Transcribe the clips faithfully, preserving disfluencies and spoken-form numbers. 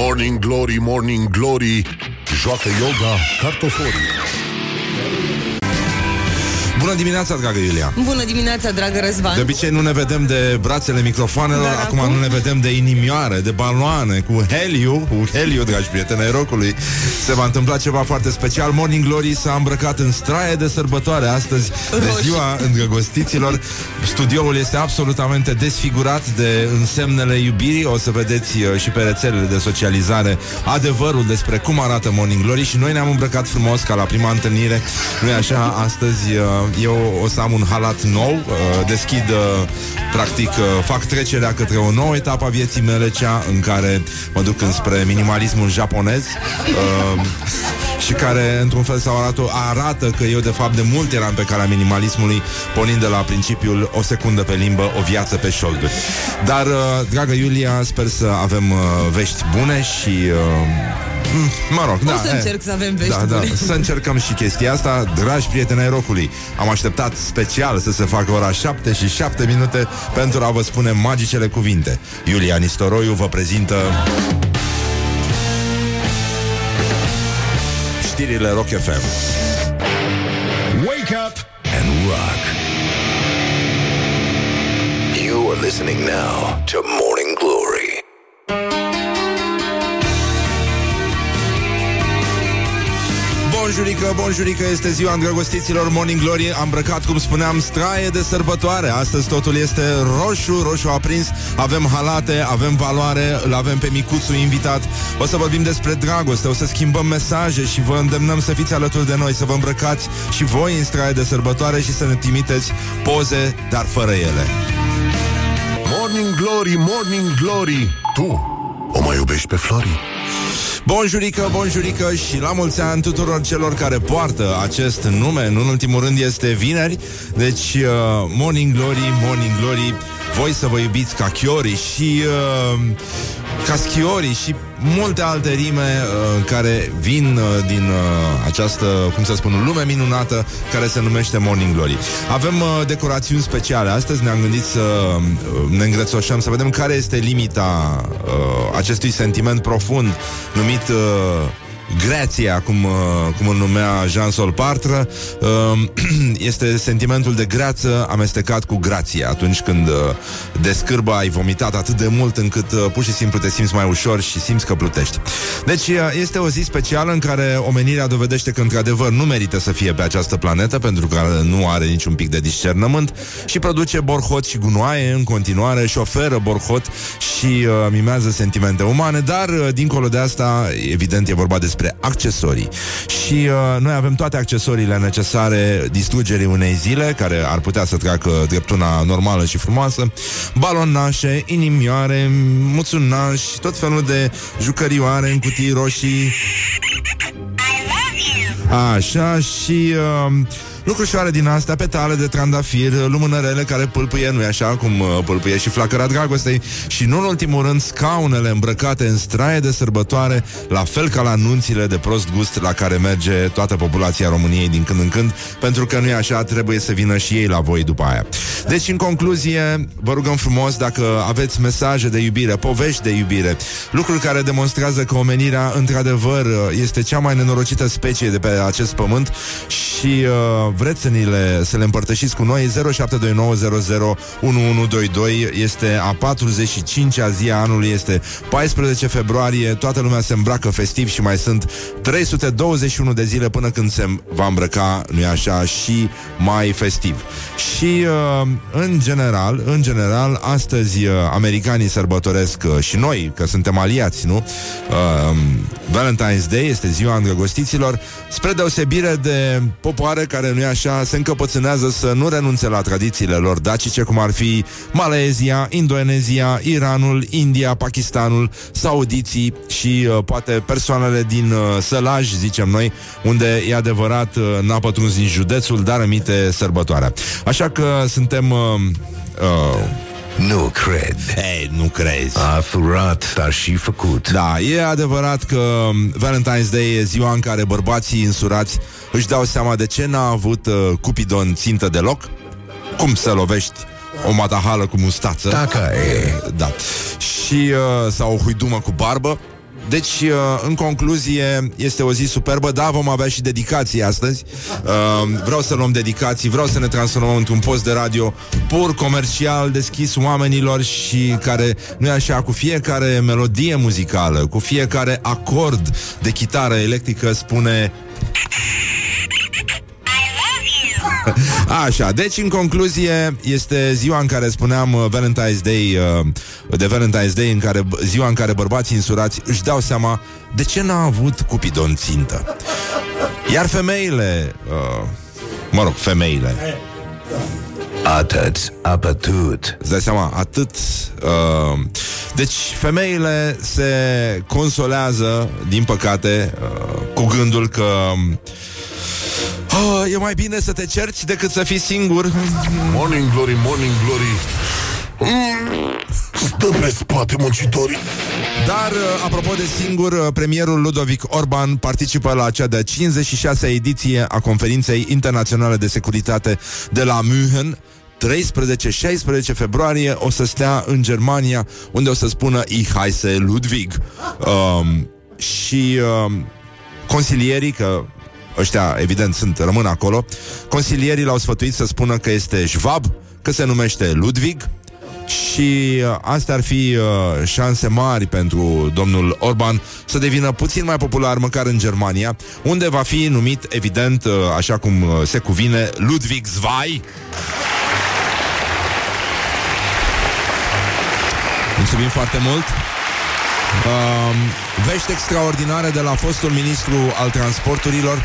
Morning Glory, Morning Glory, joacă yoga cartoforii. Bună dimineața, dragă Iulia! Bună dimineața, dragă Răzvan! De obicei nu ne vedem de brațele microfoanelor, dar acum, acum nu ne vedem de inimioare, de baloane, cu Heliu, cu Heliu, dragi prieteni ai rockului. Se va întâmpla ceva foarte special. Morning Glory s-a îmbrăcat în straie de sărbătoare astăzi, Roșii. de ziua îndrăgostiților. Studioul este absolutamente desfigurat de însemnele iubirii. O să vedeți și pe rețelele de socializare adevărul despre cum arată Morning Glory și noi ne-am îmbrăcat frumos ca la prima întâlnire. Nu-i așa? Astăzi eu o să am un halat nou, deschid, practic, fac trecerea către o nouă etapă a vieții mele, cea în care mă duc înspre minimalismul japonez și care, într-un fel sau altul, arată că eu, de fapt, de mult eram pe calea minimalismului, pornind de la principiul o secundă pe limbă, o viață pe șolduri. Dar, dragă Iulia, sper să avem vești bune și... Mă rog, da, să încerc să avem vești da, da. Să încercăm și chestia asta. Dragi prieteni ai rockului, am așteptat special să se facă ora șapte și șapte minute pentru a vă spune magicele cuvinte. Iulia Nistoroiu vă prezintă știrile Rock F M. Wake up and rock. You are listening now to Morning Glory. Bonjurică, bonjurică, este ziua îndrăgostiților. Morning Glory, am îmbrăcat, cum spuneam, straie de sărbătoare. Astăzi totul este roșu, roșu aprins. Avem halate, avem valoare, îl avem pe Micuțu invitat. O să vorbim despre dragoste, o să schimbăm mesaje și vă îndemnăm să fiți alături de noi, să vă îmbrăcați și voi în straie de sărbătoare și să ne trimiteți poze, dar fără ele. Morning Glory, Morning Glory, tu o mai iubești pe Flori? Bonjurică, bonjurică și la mulți ani tuturor celor care poartă acest nume. În ultimul rând este vineri. Deci, uh, Morning Glory, Morning Glory, voi să vă iubiți ca chiorii și uh, ca schiorii și multe alte rime uh, care vin uh, din uh, această, cum să spun, lume minunată care se numește Morning Glory. Avem uh, decorațiuni speciale. Astăzi ne-am gândit să uh, ne îngrețoșăm, să vedem care este limita uh, acestui sentiment profund numit... Uh, Grația, cum, cum îl numea Jean-Saul Partre. Este sentimentul de greață amestecat cu grație, atunci când de scârbă ai vomitat atât de mult încât pur și simplu te simți mai ușor și simți că plutești. Deci este o zi specială în care omenirea dovedește că într-adevăr nu merită să fie pe această planetă, pentru că nu are niciun pic de discernământ și produce borhot și gunoaie în continuare și oferă borhot și mimează sentimente umane. Dar dincolo de asta, evident, e vorba despre accesorii. Și uh, noi avem toate accesoriile necesare distrugerii unei zile, care ar putea să treacă dreptuna normală și frumoasă. Balonașe, inimioare, muțunași, tot felul de jucărioare în cutii roșii. Așa, și... Uh, lucrușoare din astea, petale de trandafir, lumânărele care pâlpâie, nu-i așa, cum pâlpâie și flacăra dragostei. Și nu în ultimul rând, scaunele îmbrăcate în straie de sărbătoare, la fel ca la nunțile de prost gust la care merge toată populația României din când în când, pentru că nu-i așa, trebuie să vină și ei la voi după aia. Deci, în concluzie, vă rugăm frumos, dacă aveți mesaje de iubire, povești de iubire, lucruri care demonstrează că omenirea, într-adevăr, este cea mai nenorocită specie de pe acest pământ și... Uh, vreți să, le, să le împărtășiți cu noi. Zero șapte doi nouă zero zero unu unu doi doi. Este a patruzeci și cincea zi a anului, este paisprezece februarie. Toată lumea se îmbracă festiv și mai sunt trei sute douăzeci și unu de zile până când se va îmbrăca, nu-i așa, și mai festiv. Și uh, în general, în general, astăzi uh, americanii sărbătoresc uh, și noi, că suntem aliați, nu? Uh, Valentine's Day este ziua îndrăgostiților, spre deosebire de popoare care, nu-i așa, se încăpățânează să nu renunțe la tradițiile lor dacice, cum ar fi Malezia, Indonezia, Iranul, India, Pakistanul, saudiții și uh, poate persoanele din uh, Sălaj, zicem noi, unde e adevărat uh, n-a pătruns din județul, dar amite sărbătoarea. Așa că suntem... Uh, uh, Nu cred. Ei, nu crezi. A furat, dar și făcut. Da, e adevărat că Valentine's Day e ziua în care bărbații însurați își dau seama de ce n-a avut uh, Cupidon țintă deloc. Cum să lovești o matahală cu mustață. Taca e. Da. Și, uh, sau o huidumă cu barbă. Deci, în concluzie, este o zi superbă. Da, vom avea și dedicații astăzi. Vreau să luăm dedicații, vreau să ne transformăm într-un post de radio pur comercial, deschis oamenilor și care, nu-i așa, cu fiecare melodie muzicală, cu fiecare acord de chitară electrică spune... Așa, deci în concluzie este ziua în care spuneam Valentine's Day, de Valentine's Day, în care, ziua în care bărbații însurați își dau seama de ce n-a avut cupidon țintă. Iar femeile, mă rog, femeile atât a pătut. Îți dai seama, atât uh, deci femeile se consolează, din păcate, uh, cu gândul că oh, e mai bine să te cerți decât să fii singur. Morning Glory, Morning Glory, mm, stă pe spate muncitorii. Dar, apropo de singur, premierul Ludovic Orban participă la cea de-a cincizeci și șasea ediție a Conferinței Internaționale de Securitate de la München. treisprezece șaisprezece februarie o să stea în Germania, unde o să spună Ich heiße Ludwig. um, Și um, consilierii, că ăștia, evident, sunt, rămân acolo. Consilierii l-au sfătuit să spună că este șvab, că se numește Ludwig. Și astea ar fi uh, șanse mari pentru domnul Orban să devină puțin mai popular, măcar în Germania, unde va fi numit, evident, uh, așa cum uh, se cuvine, Ludwig Zwei. Mulțumim foarte mult. uh, Vești extraordinare de la fostul ministru al transporturilor,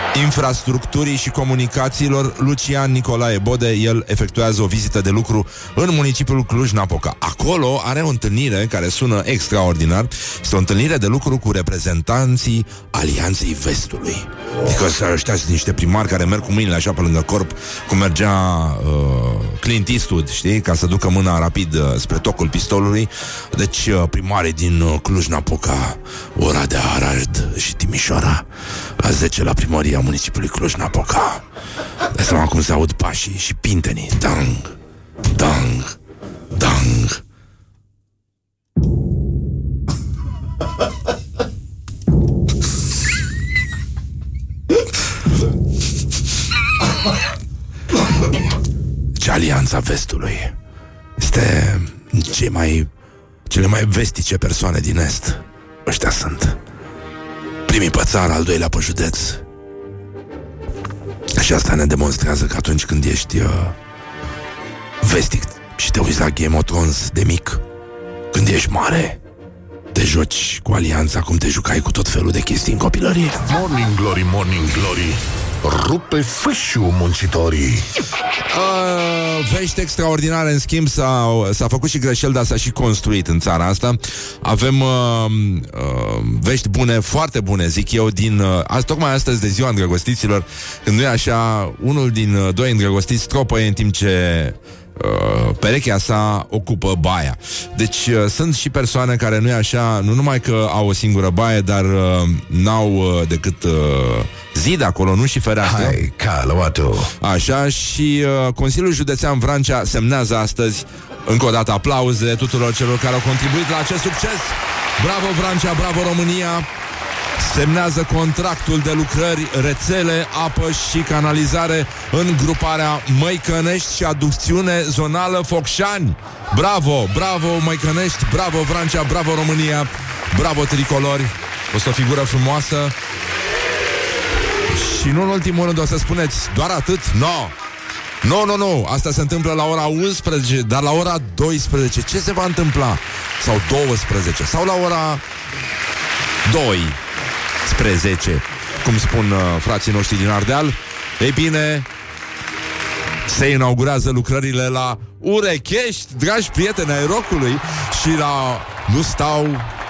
infrastructurii și comunicațiilor, Lucian Nicolae Bode. El efectuează o vizită de lucru în municipiul Cluj-Napoca. Acolo are o întâlnire care sună extraordinar. Este o întâlnire de lucru cu reprezentanții Alianței Vestului. Adică ăștia sunt niște primari care merg cu mâinile așa pe lângă corp, cum mergea uh, Clint Eastwood, știi? Ca să ducă mâna rapid uh, spre tocul pistolului. Deci uh, primarii din uh, Cluj-Napoca, Oradea, Arad și Timișoara, la zece la primăria municipiului Cluj-Napoca. Dă seama cum se aud pașii și pintenii. Dang, dang, dang. Ce Alianța Vestului este cei mai, cele mai vestice persoane din Est. Ăștia sunt primii pe țară, al doilea pe județ. Și asta ne demonstrează că atunci când ești uh, vestic și te uiți la Game of Thrones de mic, când ești mare, te joci cu Alianța cum te jucai cu tot felul de chestii în copilărie. Morning Glory, Morning Glory, rupe fâșiu muncitorii. uh, Vești extraordinare, în schimb, s-a, s-a făcut și greșel, dar s-a și construit în țara asta. Avem uh, uh, vești bune, foarte bune, zic eu, din, uh, azi, tocmai astăzi de ziua îndrăgostiților. Când nu e așa, unul din uh, doi îndrăgostiți tropăie în timp ce Uh, perechea sa ocupă baia. Deci uh, sunt și persoane care nu e așa, nu numai că au o singură baie, dar uh, n-au uh, decât uh, zid acolo, nu și fereastră. Hai, caluatu. Așa, și uh, Consiliul Județean Vrancea semnează astăzi, încă o dată, aplauze tuturor celor care au contribuit la acest succes. Bravo Vrancea, bravo România. Semnează contractul de lucrări, rețele, apă și canalizare în gruparea Măicănești și aducțiune zonală Focșani. Bravo, bravo Măicănești, bravo Vrancea, bravo România, bravo tricolori. O să o figură frumoasă. Și nu în ultimul rând o să spuneți doar atât? No! Nu, nu, nu, asta se întâmplă la ora unsprezece, dar la ora douăsprezece ce se va întâmpla? Sau douăsprezece, sau la ora două spre zece, cum spun uh, frații noștri din Ardeal. Ei bine, se inaugurează lucrările la Urechești, dragi prieteni ai rock-ului. Și la... nu stau...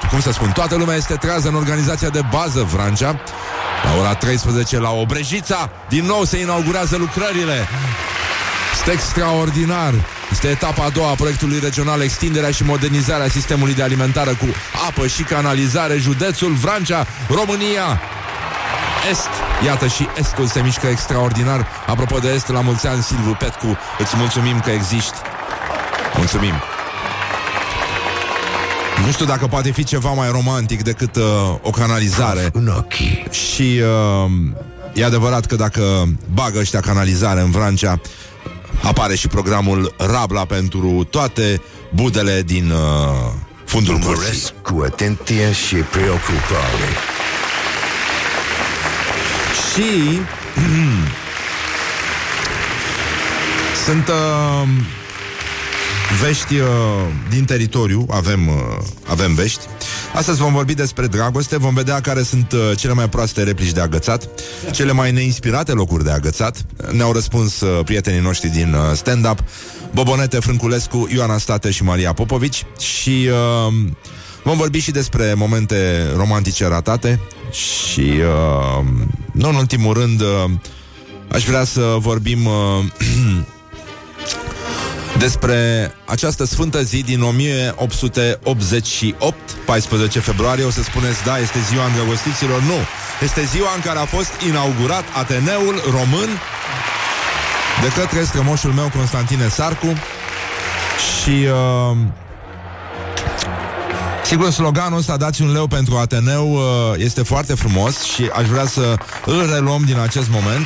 cum să spun, toată lumea este trează în organizația de bază Vrancea. La ora treisprezece la Obrejița, din nou se inaugurează lucrările. Este extraordinar. Este etapa a doua a proiectului regional, extinderea și modernizarea sistemului de alimentare cu apă și canalizare, județul Vrancea, România. Est, iată și Estul se mișcă extraordinar. Apropo de Est, la mulți ani, Silviu Petcu, îți mulțumim că existi. Mulțumim. Nu știu dacă poate fi ceva mai romantic decât uh, o canalizare în ochi. Și uh, e adevărat că dacă bagă ăștia canalizare în Vrancea, apare și programul Rabla pentru toate budele din uh, fundul curții. Cu atenție și preocupare. Și sunt uh, vești uh, din teritoriu. Avem, uh, avem vești. Astăzi vom vorbi despre dragoste. Vom vedea care sunt uh, cele mai proaste replici de agățat, cele mai neinspirate locuri de agățat. Ne-au răspuns uh, prietenii noștri din uh, stand-up, Bobonete, Frunculescu, Ioana State și Maria Popovici. Și uh, vom vorbi și despre momente romantice ratate. Și uh, nu în ultimul rând uh, aș vrea să vorbim uh, despre această sfântă zi din o mie opt sute optzeci și opt, paisprezece februarie. O să spuneți, da, este ziua îndrăgostiților. Nu, este ziua în care a fost inaugurat Ateneul Român de către strămoșul meu Constantine Sarcu. Și uh, sigur, sloganul ăsta, dați un leu pentru Ateneu, uh, este foarte frumos și aș vrea să îl reluăm din acest moment.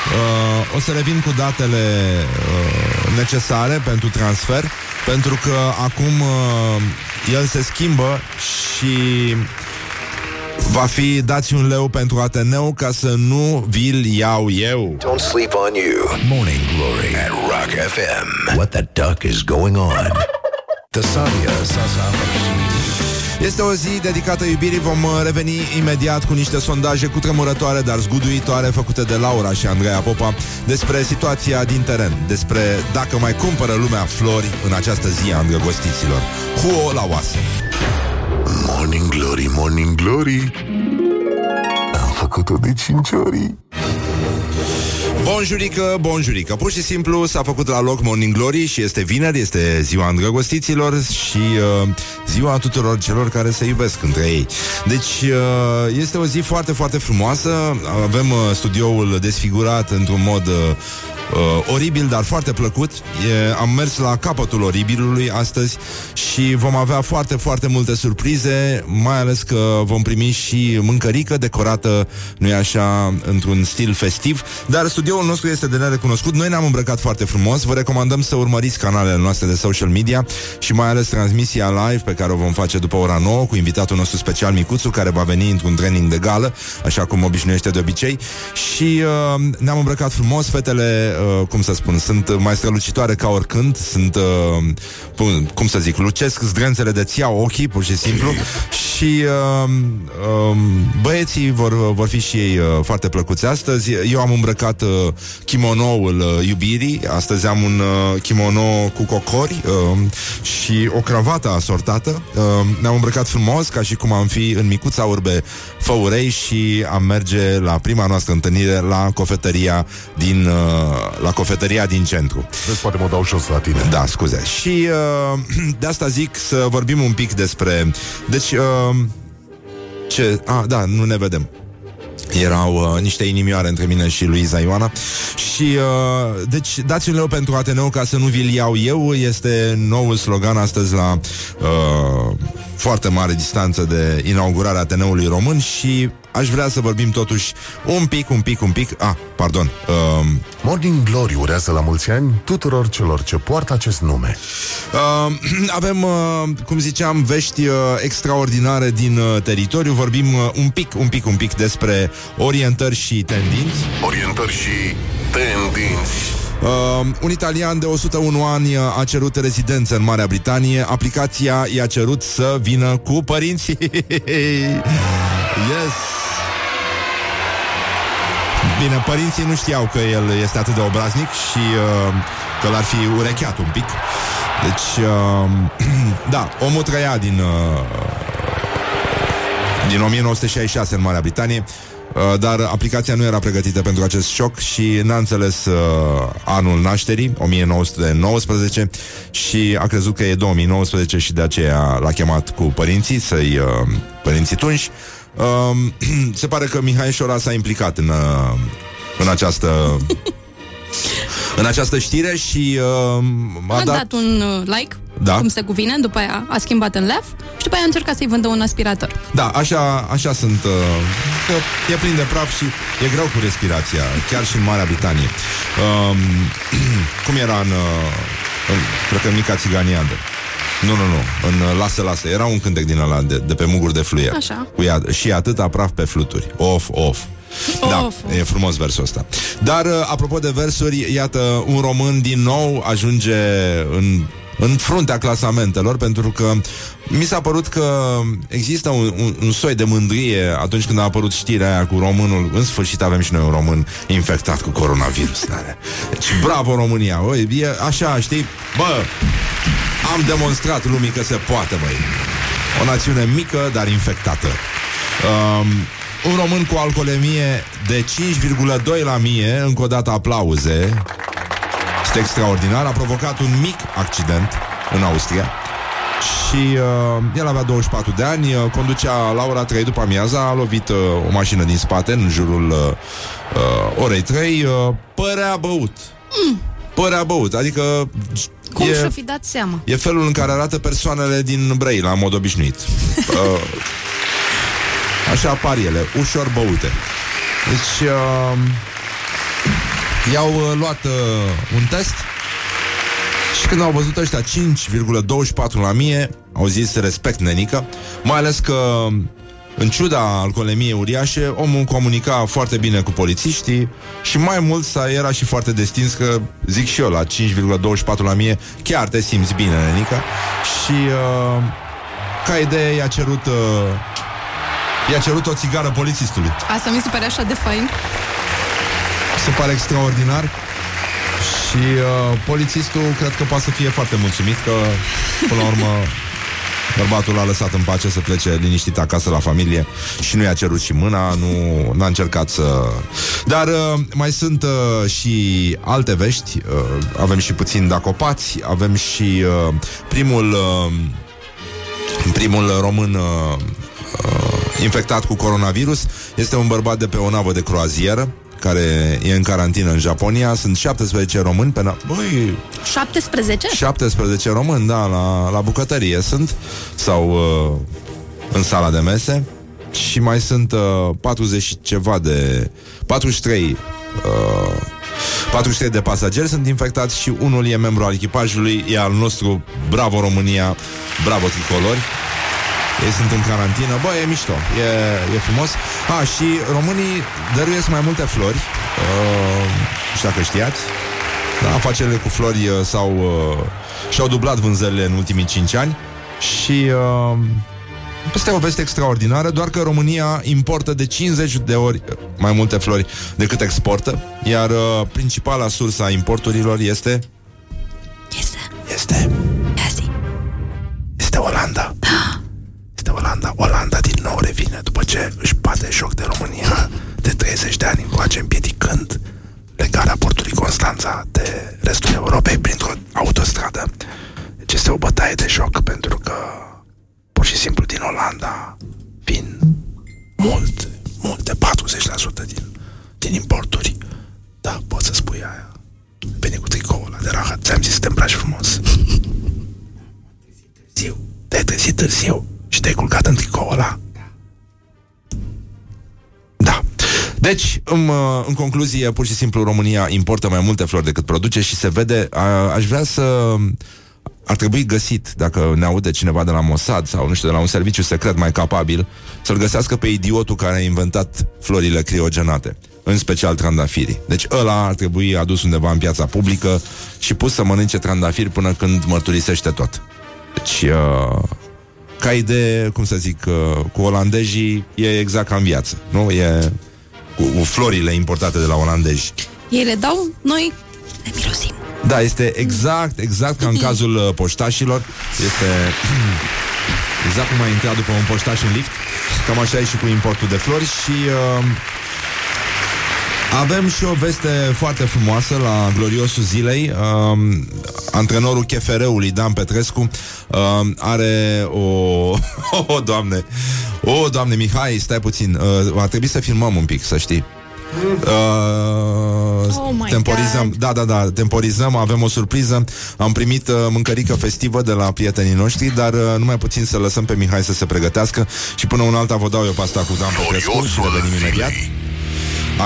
Uh, o să revin cu datele uh, necesare pentru transfer, pentru că acum uh, el se schimbă și va fi dați un leu pentru Ateneu ca să nu vi-l iau eu. Don't sleep on you. Morning Glory at Rock F M. What the duck is going on? Tesalia, este o zi dedicată iubirii. Vom reveni imediat cu niște sondaje cutremurătoare, dar zguduitoare, făcute de Laura și Andreea Popa despre situația din teren, despre dacă mai cumpără lumea flori în această zi a îndrăgostiților. Huo la oase. Morning Glory, Morning Glory, am făcut-o de cinci ori. Bonjurică, bonjurică. Pur și simplu s-a făcut la loc Morning Glory și este vineri, este ziua îndrăgostiților și uh, ziua tuturor celor care se iubesc între ei. Deci uh, este o zi foarte, foarte frumoasă. Avem uh, studioul desfigurat într-un mod uh, uh, oribil, dar foarte plăcut. E, am mers la capătul oribilului astăzi și vom avea foarte, foarte multe surprize, mai ales că vom primi și mâncărică decorată, nu-i așa, într-un stil festiv, dar studioul nostru este de nerecunoscut. Noi ne-am îmbrăcat foarte frumos. Vă recomandăm să urmăriți canalele noastre de social media și mai ales transmisia live pe care o vom face după ora nouă cu invitatul nostru special Micuțu, care va veni într-un training de gală, așa cum obișnuiește de obicei. Și uh, ne-am îmbrăcat frumos. Fetele, uh, cum să spun, sunt mai strălucitoare ca oricând. Sunt, uh, cum să zic, lucesc zdrențele de țeau ochii, pur și simplu. Și uh, uh, băieții vor, vor fi și ei uh, foarte plăcuți astăzi. Eu am îmbrăcat uh, chimonoul uh, iubirii. Astăzi am un uh, kimono cu cocori uh, și o cravată asortată. Uh, ne-am îmbrăcat frumos, ca și cum am fi în micuța urbe Făurei și am merge la prima noastră întâlnire la cofetăria din, uh, la cofetăria din centru. Vezi, poate mă dau jos la tine. Da, scuze. Și uh, de asta zic să vorbim un pic despre... Deci... Uh, ce? Ah, da, nu ne vedem. Erau uh, niște inimioare între mine și Luiza Ioana. Și uh, deci dați-mi leu pentru Ateneu ca să nu vi-l iau eu. Este noul slogan astăzi la uh, foarte mare distanță de inaugurarea Ateneului Român. Și aș vrea să vorbim totuși un pic, un pic, un pic. Ah, pardon. Uh, Morning Glory urează la mulți ani tuturor celor ce poartă acest nume. Uh, avem, uh, cum ziceam, vești uh, extraordinare din uh, teritoriu. Vorbim uh, un pic, un pic, un pic despre orientări și tendinți. Orientări și tendinți. Uh, un italian de o sută unu ani a cerut rezidență în Marea Britanie. Aplicația i-a cerut să vină cu părinții. Yes. Bine, părinții nu știau că el este atât de obraznic și uh, că l-ar fi urecheat un pic. Deci, uh, da, omul trăia din, uh, din o mie nouă sute șaizeci și șase în Marea Britanie. Dar aplicația nu era pregătită pentru acest șoc și n-a înțeles uh, anul nașterii, o mie nouă sute nouăsprezece, și a crezut că e două mii nouăsprezece și de aceea l-a chemat cu părinții săi, uh, părinții tunși. Uh, se pare că Mihai Șora s-a implicat în, uh, în această... în această știre și uh, a, a dat, dat un uh, like da, cum se cuvine, după aia a schimbat în leaf și după aia a încercat să-i vândă un aspirator. Da, așa, așa sunt, uh, e plin de praf și e greu cu respirația, chiar și în Marea Britanie. Um, cum era în, în, cred că în Mica Țiganiadă. Nu, nu, nu, în Lasă, Lasă. Era un cântec din ăla de, de pe muguri de fluier. Așa. Cu ea, și atâta praf pe fluturi. Of, of. Da, e frumos versul ăsta. Dar, apropo de versuri, iată, un român din nou ajunge în, în fruntea clasamentelor, pentru că mi s-a părut că există un, un, un soi de mândrie atunci când a apărut știrea aia cu românul. În sfârșit avem și noi un român infectat cu coronavirus. Deci, bravo România, o, e așa, știi? Bă, am demonstrat lumii că se poate, băi. O națiune mică, dar infectată. um, Un român cu alcoolemie de cinci virgulă doi la mie, încă o dată aplauze, este extraordinar, a provocat un mic accident în Austria și uh, el avea douăzeci și patru de ani, uh, conducea la ora trei după amiaza, a lovit uh, o mașină din spate în jurul uh, orei trei, uh, părea băut. Mm. Părea băut, adică... Cum e, și-o fi dat seama? E felul în care arată persoanele din Brăila, în mod obișnuit. Uh, Așa apar ele, ușor băute. Deci uh, i-au uh, luat uh, un test și când au văzut ăștia cinci virgulă douăzeci și patru la mie, au zis respect, nenică. Mai ales că, în ciuda alcoolemiei uriașe, omul comunica foarte bine cu polițiștii și mai mult s-a era și foarte destins că, zic și eu, la cinci virgulă douăzeci și patru la mie chiar te simți bine, nenică. Și uh, ca idee i-a cerut... Uh, I-a cerut o țigară polițistului. Asta mi se pare așa de fain. Se pare extraordinar. Și uh, polițistul cred că poate să fie foarte mulțumit că, până la urmă, bărbatul l-a lăsat în pace să plece liniștit acasă la familie și nu i-a cerut și mâna, nu, n-a încercat să... Dar uh, mai sunt uh, și alte vești. Uh, avem și puțin dacopați, avem și uh, primul... Uh, primul român... Uh, Uh, infectat cu coronavirus. Este un bărbat de pe o navă de croazieră care e în carantină în Japonia. Sunt șaptesprezece români pe na- Băi, șaptesprezece? șaptesprezece români, da, la, la bucătărie sunt. Sau uh, în sala de mese. Și mai sunt uh, patruzeci și ceva de patruzeci și trei uh, patruzeci și trei de pasageri sunt infectați și unul e membru al echipajului. E al nostru, bravo România. Bravo tricolori. Ei sunt în carantină. Bă, e mișto, e, e frumos. A, ah, și românii dăruiesc mai multe flori. uh, Nu știu dacă știați, da, afacerile cu flori uh, s-au, uh, și-au dublat vânzările în ultimii cinci ani. Și uh, asta e o veste extraordinară. Doar că România importă de cincizeci de ori mai multe flori decât exportă. Iar uh, principala sursă a importurilor este Este Este Este Olanda. Olanda, Olanda din nou revine după ce își bate joc de România de treizeci de ani încoace, împiedicând legarea portului Constanța de restul Europei printr-o autostradă. Deci este o bătaie de joc, pentru că pur și simplu din Olanda vin mult, mult de patruzeci la sută din, din importuri. Da, pot să spui aia. Veni cu tricoul ăla de rahat. Ți-am zis să te îmbraci frumos. Te-ai trezit târziu și te-ai culcat în tricoul ăla. Da. Deci, în, în concluzie, pur și simplu România importă mai multe flori decât produce și se vede. A, aș vrea să... Ar trebui găsit, dacă ne aude cineva de la Mossad sau, nu știu, de la un serviciu secret mai capabil, să-l găsească pe idiotul care a inventat florile criogenate, în special trandafirii. Deci ăla ar trebui adus undeva în piața publică și pus să mănânce trandafiri până când mărturisește tot. Deci... Uh... Ca idee, cum să zic, cu olandezii e exact ca în viață, nu? E cu florile importate de la olandezi. Ei le dau, noi le mirosim. Da, este exact, exact ca în cazul poștașilor. Este exact cum ai intrat după un poștaș în lift. Cam așa e și cu importul de flori. Și uh, avem și o veste foarte frumoasă la gloriosul zilei. Uh, antrenorul C F R-ului, Dan Petrescu, uh, are o... O, doamne! O, doamne, Mihai, stai puțin. Uh, ar trebui să filmăm un pic, să știi. Uh, oh temporizăm, da, da, da, temporizăm, avem o surpriză. Am primit uh, mâncărică festivă de la prietenii noștri, dar uh, numai puțin să lăsăm pe Mihai să se pregătească și până una alta vă dau eu pasta cu Dan Petrescu și revenim imediat.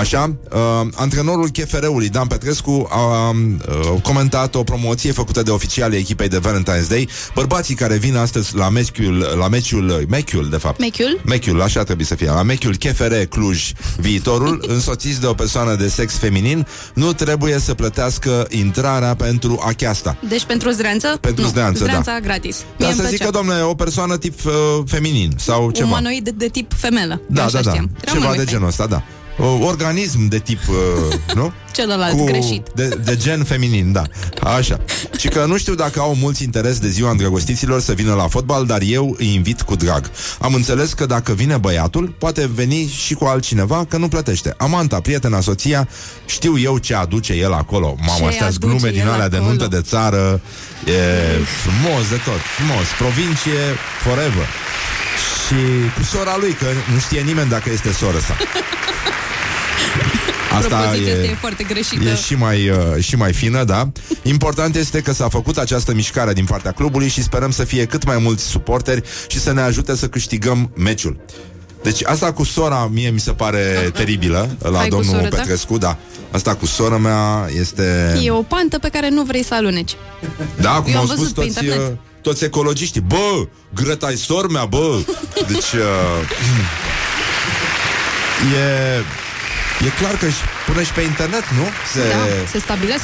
Așa, uh, antrenorul C F R-ului Dan Petrescu a uh, comentat o promoție făcută de oficialii echipei de Valentine's Day. Bărbații care vin astăzi la meciul, la meciul, meciul de fapt. Meciul? Meciul, așa trebuie să fie. La meciul C F R Cluj Viitorul, însoțiți de o persoană de sex feminin, nu trebuie să plătească intrarea pentru aceasta. Deci pentru zdreanță? Pentru zdreanță, da. Gratis. Dar să zică, domnule, o persoană tip uh, feminin sau ceva. Umanoid de, de tip femelă. Da, da, da. Ceva de genul ăsta, da. Organism de tip, uh, nu? Celălalt, cu... greșit de, de gen feminin, da, așa. Și că nu știu dacă au mulți interes de ziua îndrăgostiților să vină la fotbal, dar eu îi invit cu drag. Am înțeles că dacă vine băiatul, poate veni și cu altcineva, că nu plătește. Amanta, prietena, soția, știu eu ce aduce el acolo. Mamă, astea glume din alea de nuntă de țară. E frumos de tot, frumos, provincie forever. Și cu sora lui, că nu știe nimeni dacă este sora sa. Asta e, este foarte greșită. E și mai, uh, și mai fină, da. Important este că s-a făcut această mișcare din partea clubului și sperăm să fie cât mai mulți suporteri și să ne ajute să câștigăm meciul. Deci asta cu sora mie mi se pare teribilă. La Hai domnul soră, Petrescu, da? Da. Asta cu sora mea este... E o pantă pe care nu vrei să aluneci. Da, cum eu au spus toți, toți ecologiștii. Bă, grătai sora mea, bă. Deci uh, E... E clar că până și pe internet, nu? Se, da, se stabilesc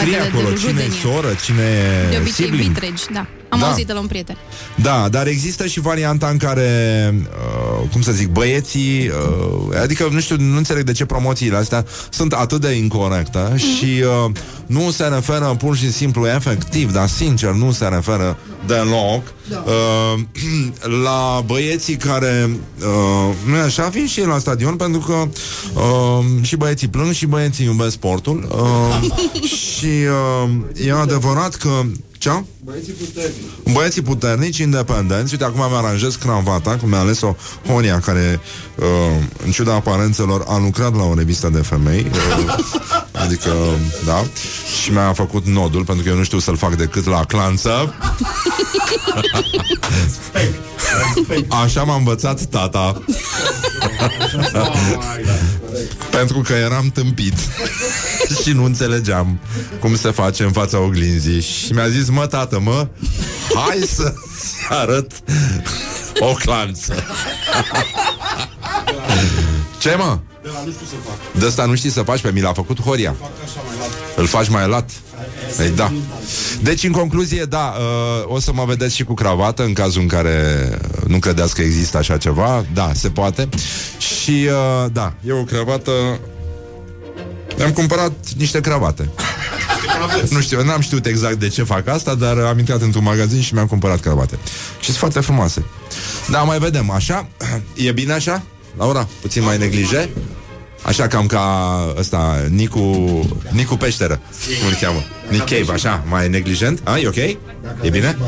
scrie acolo de cine e soră, cine e de obicei sibling. Vitregi, da. Am da. auzit de la un prieten. Da, dar există și varianta în care uh, cum să zic, băieții uh, adică, nu știu, nu înțeleg de ce promoțiile astea sunt atât de incorecte. Mm-hmm. Și uh, nu se referă pur și simplu efectiv, dar sincer nu se referă deloc da. uh, la băieții care uh, nu e așa, vin și la stadion, pentru că uh, și băieții plâng și băieții iubesc sportul. uh, Și uh, e adevărat că ce? Băieții puternici. Băieții puternici, independenți. Uite, acum mi-aranjez cravata, cum mi-a ales-o Honia, care, uh, în ciuda aparențelor, a lucrat la o revistă de femei. Uh, adică, da. Și mi-a făcut nodul, pentru că eu nu știu să-l fac decât la clanță. Așa m-a învățat tata. Pentru că eram tâmpit și nu înțelegeam cum se face în fața oglinzii. Și mi-a zis, mă, tată, mă, hai să arăt o clanță. Ce, mă? De la nu știu să fac. De asta nu știi să faci, pe mi l-a făcut Horia. Îl faci mai lat. Ei, da. Deci, în concluzie, da, o să mă vedeți și cu cravată, în cazul în care nu credeți că există așa ceva. Da, se poate. Și, da, eu o cravată... Am cumpărat niște cravate. Nu știu, n-am știut exact de ce fac asta, dar am intrat într-un magazin și mi-am cumpărat cravate. Și sunt foarte frumoase. Da, mai vedem, așa? E bine așa? Laura, puțin mai neglige? Așa cam ca ăsta, Nicu, Nicu Peșteră, cum îl cheamă? Nick Cave, așa, mai neglijent? A, e ok? E bine?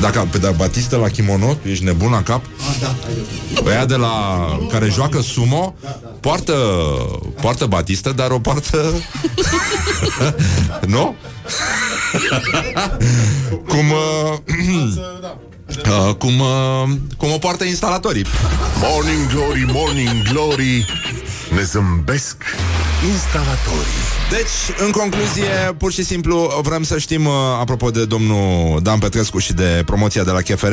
Dacă pe Batista la kimono, tu ești nebun la cap? Ăia de la care joacă sumo, poartă, poartă Batista, dar o poartă... Nu? Cum... Uh, cum, uh, cum o poartă instalatorii. Morning Glory, Morning Glory, ne zâmbesc instalatorii. Deci, în concluzie, pur și simplu vrem să știm, apropo de domnul Dan Petrescu și de promoția de la C F R,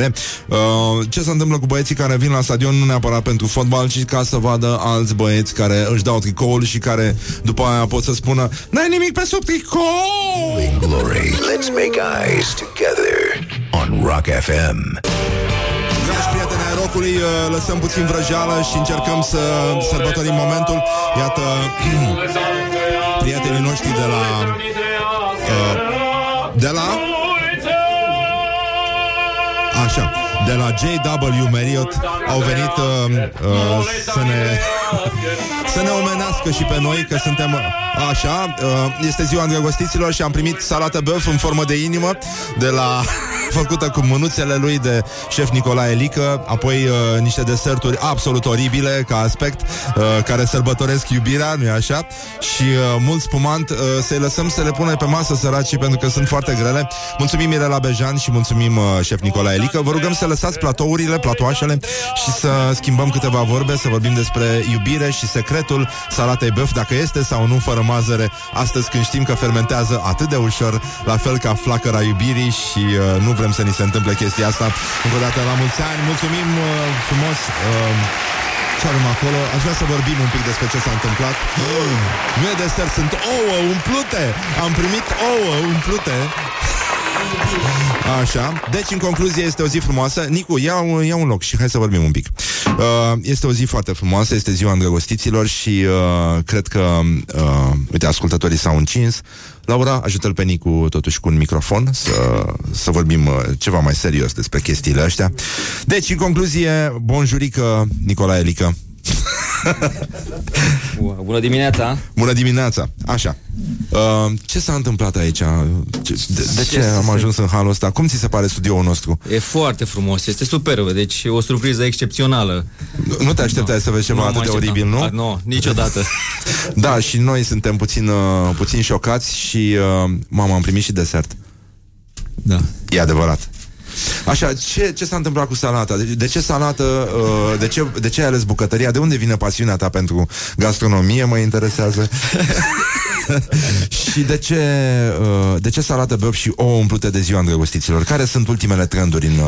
ce se întâmplă cu băieții care vin la stadion nu neapărat pentru fotbal, ci ca să vadă alți băieți care își dau tricoul și care după aia pot să spună, n-ai nimic pe sub tricou! Glory, let's make eyes together on Rock F M. Dragi prieteni ai rockului, lăsăm puțin vrăjeală și încercăm să sărbătorim momentul. Iată... prietenii noștri de la uh, de la așa, de la J W Marriott au venit uh, uh, să ne să ne omenească și pe noi, că suntem așa, uh, este ziua îndrăgostiților și am primit salată băf în formă de inimă de la făcută cu mânuțele lui de șef Nicolae Lică. Apoi uh, niște deserturi absolut oribile ca aspect, uh, care sărbătoresc iubirea, nu-i așa? Și uh, mult spumant. uh, Să-i lăsăm să le punem pe masă, săracii, pentru că sunt foarte grele. Mulțumim Mirela Bejan și mulțumim uh, șef Nicolae Lică. Vă rugăm să lăsați platourile, platoașele, și să schimbăm câteva vorbe, să vorbim despre iubire și secretul salatei băf, dacă este sau nu fără mazăre, astăzi când știm că fermentează atât de ușor, la fel ca flacăra iubirii, și uh, nu vrem să ni se întâmple chestia asta. Încă o dată la mulți ani, mulțumim uh, frumos. uh, Ce avem acolo? Aș vrea să vorbim un pic despre ce s-a întâmplat. uh, Nu e destert, sunt ouă umplute. Am primit ouă umplute. Așa. Deci, în concluzie, este o zi frumoasă. Nicu, ia, ia un loc și hai să vorbim un pic. uh, Este o zi foarte frumoasă. Este ziua îndrăgostiților și uh, cred că uh, uite, ascultătorii s-au încins. Laura, ajută-l pe Nicu totuși cu un microfon să, să vorbim uh, ceva mai serios despre chestiile astea. Deci, în concluzie, bonjurică Nicolae Lică. Bună dimineața. Bună dimineața, așa. uh, Ce s-a întâmplat aici? De, de ce am ajuns în halul ăsta? Cum ți se pare studioul nostru? E foarte frumos, este superb, deci o surpriză excepțională. Nu te așteptai no. să vezi ceva nu atât de oribil, nu? Nu, niciodată. Da, și noi suntem puțin, uh, puțin șocați. Și, uh, mama, am primit și desert. Da. E adevărat. Așa, ce, ce s-a întâmplat cu salata? De, de ce salată, uh, de, ce, de ce ai ales bucătăria? De unde vine pasiunea ta pentru gastronomie? Mă interesează. Și de ce, uh, de ce salată băf și ouă umplute de ziua îndrăgostiților? Care sunt ultimele trenduri în,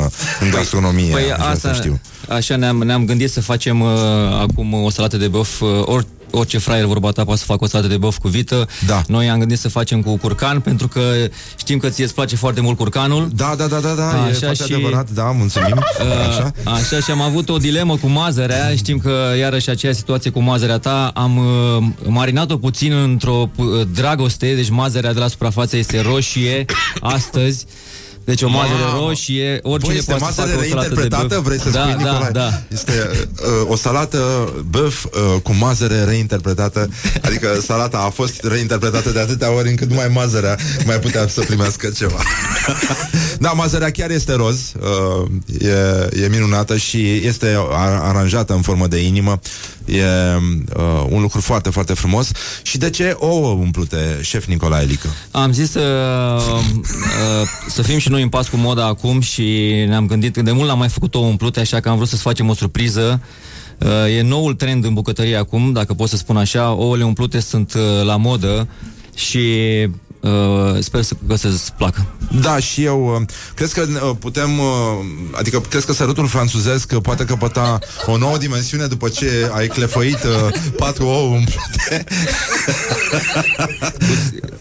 în gastronomie? Păi, păi asta, știu. Așa ne-am, ne-am gândit să facem uh, acum o salată de băf, uh, ori orice fraier, vorba ta, poate să facă o salată de băf cu vită. Da. Noi am gândit să facem cu curcan, pentru că știm că ție îți place foarte mult curcanul. Da, da, da, da, da. Așa, e și... adevărat, da, mulțumim. Așa. Așa, și am avut o dilemă cu mazărea. Știm că iarăși aceea situație cu mazărea ta. Am uh, marinat-o puțin într-o uh, dragoste, deci mazărea de la suprafață este roșie astăzi. Deci o mazăre roșie, oricine poate să facă o salată de băf. Vrei să da, spui, da, Nicolae? Da. Este uh, o salată băf uh, cu mazăre reinterpretată. Adică salata a fost reinterpretată de atâtea ori încât numai mazărea mai putea să primească ceva. Da, mazărea chiar este roz, uh, e, e minunată și este aranjată în formă de inimă. E uh, un lucru foarte, foarte frumos. Și de ce ouă umplute, șef Nicolae Lică? Am zis uh, uh, să fim și noi în pas cu moda acum și ne-am gândit, de mult n-am mai făcut ouă umplute, așa că am vrut să-ți facem o surpriză. Uh, e noul trend în bucătărie acum, dacă pot să spun așa. Ouăle umplute sunt uh, la modă și... Uh, sper să, că să-ți placă. Da, și eu uh, cred că uh, putem, uh, adică cred că sărutul franțuzesc uh, poate căpăta o nouă dimensiune după ce ai clefăit uh, patru ouă umplute.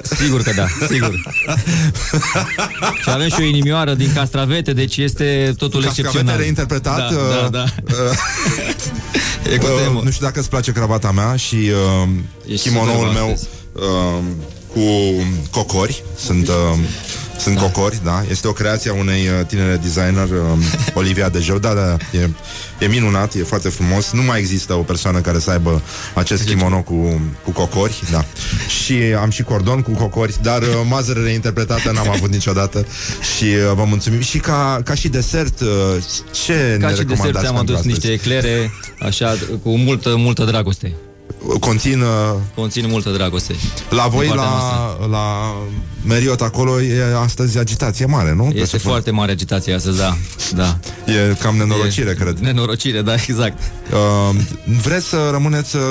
Sigur că da, sigur. Și avem și o inimioară din castravete, deci este totul castravete excepțional. Castravete reinterpretat. Da, uh, da, da. Uh, e cu temă. Uh, nu știu dacă îți place cravata mea și uh, kimonoul meu uh, cu cocori, sunt, uh, sunt da. cocori, da, este o creație a unei tinere designer, uh, Olivia de Jou, da, da, e, e minunat, e foarte frumos, nu mai există o persoană care să aibă acest kimono cu, cu cocori, da, și am și cordon cu cocori, dar uh, mazăre reinterpretată n-am avut niciodată și uh, vă mulțumim. Și ca, ca și desert, uh, ce ca ne recomandați? Ca și desert ți-am adus astăzi niște eclere, așa, cu multă, multă dragoste. Conțin, Conțin multă dragoste. La voi, la, la Marriott, acolo e astăzi agitație mare, nu? Este foarte mare agitație astăzi, da, da. E cam nenorocire, e, cred. Nenorocire, da, exact. uh, Vreți să rămâneți, uh,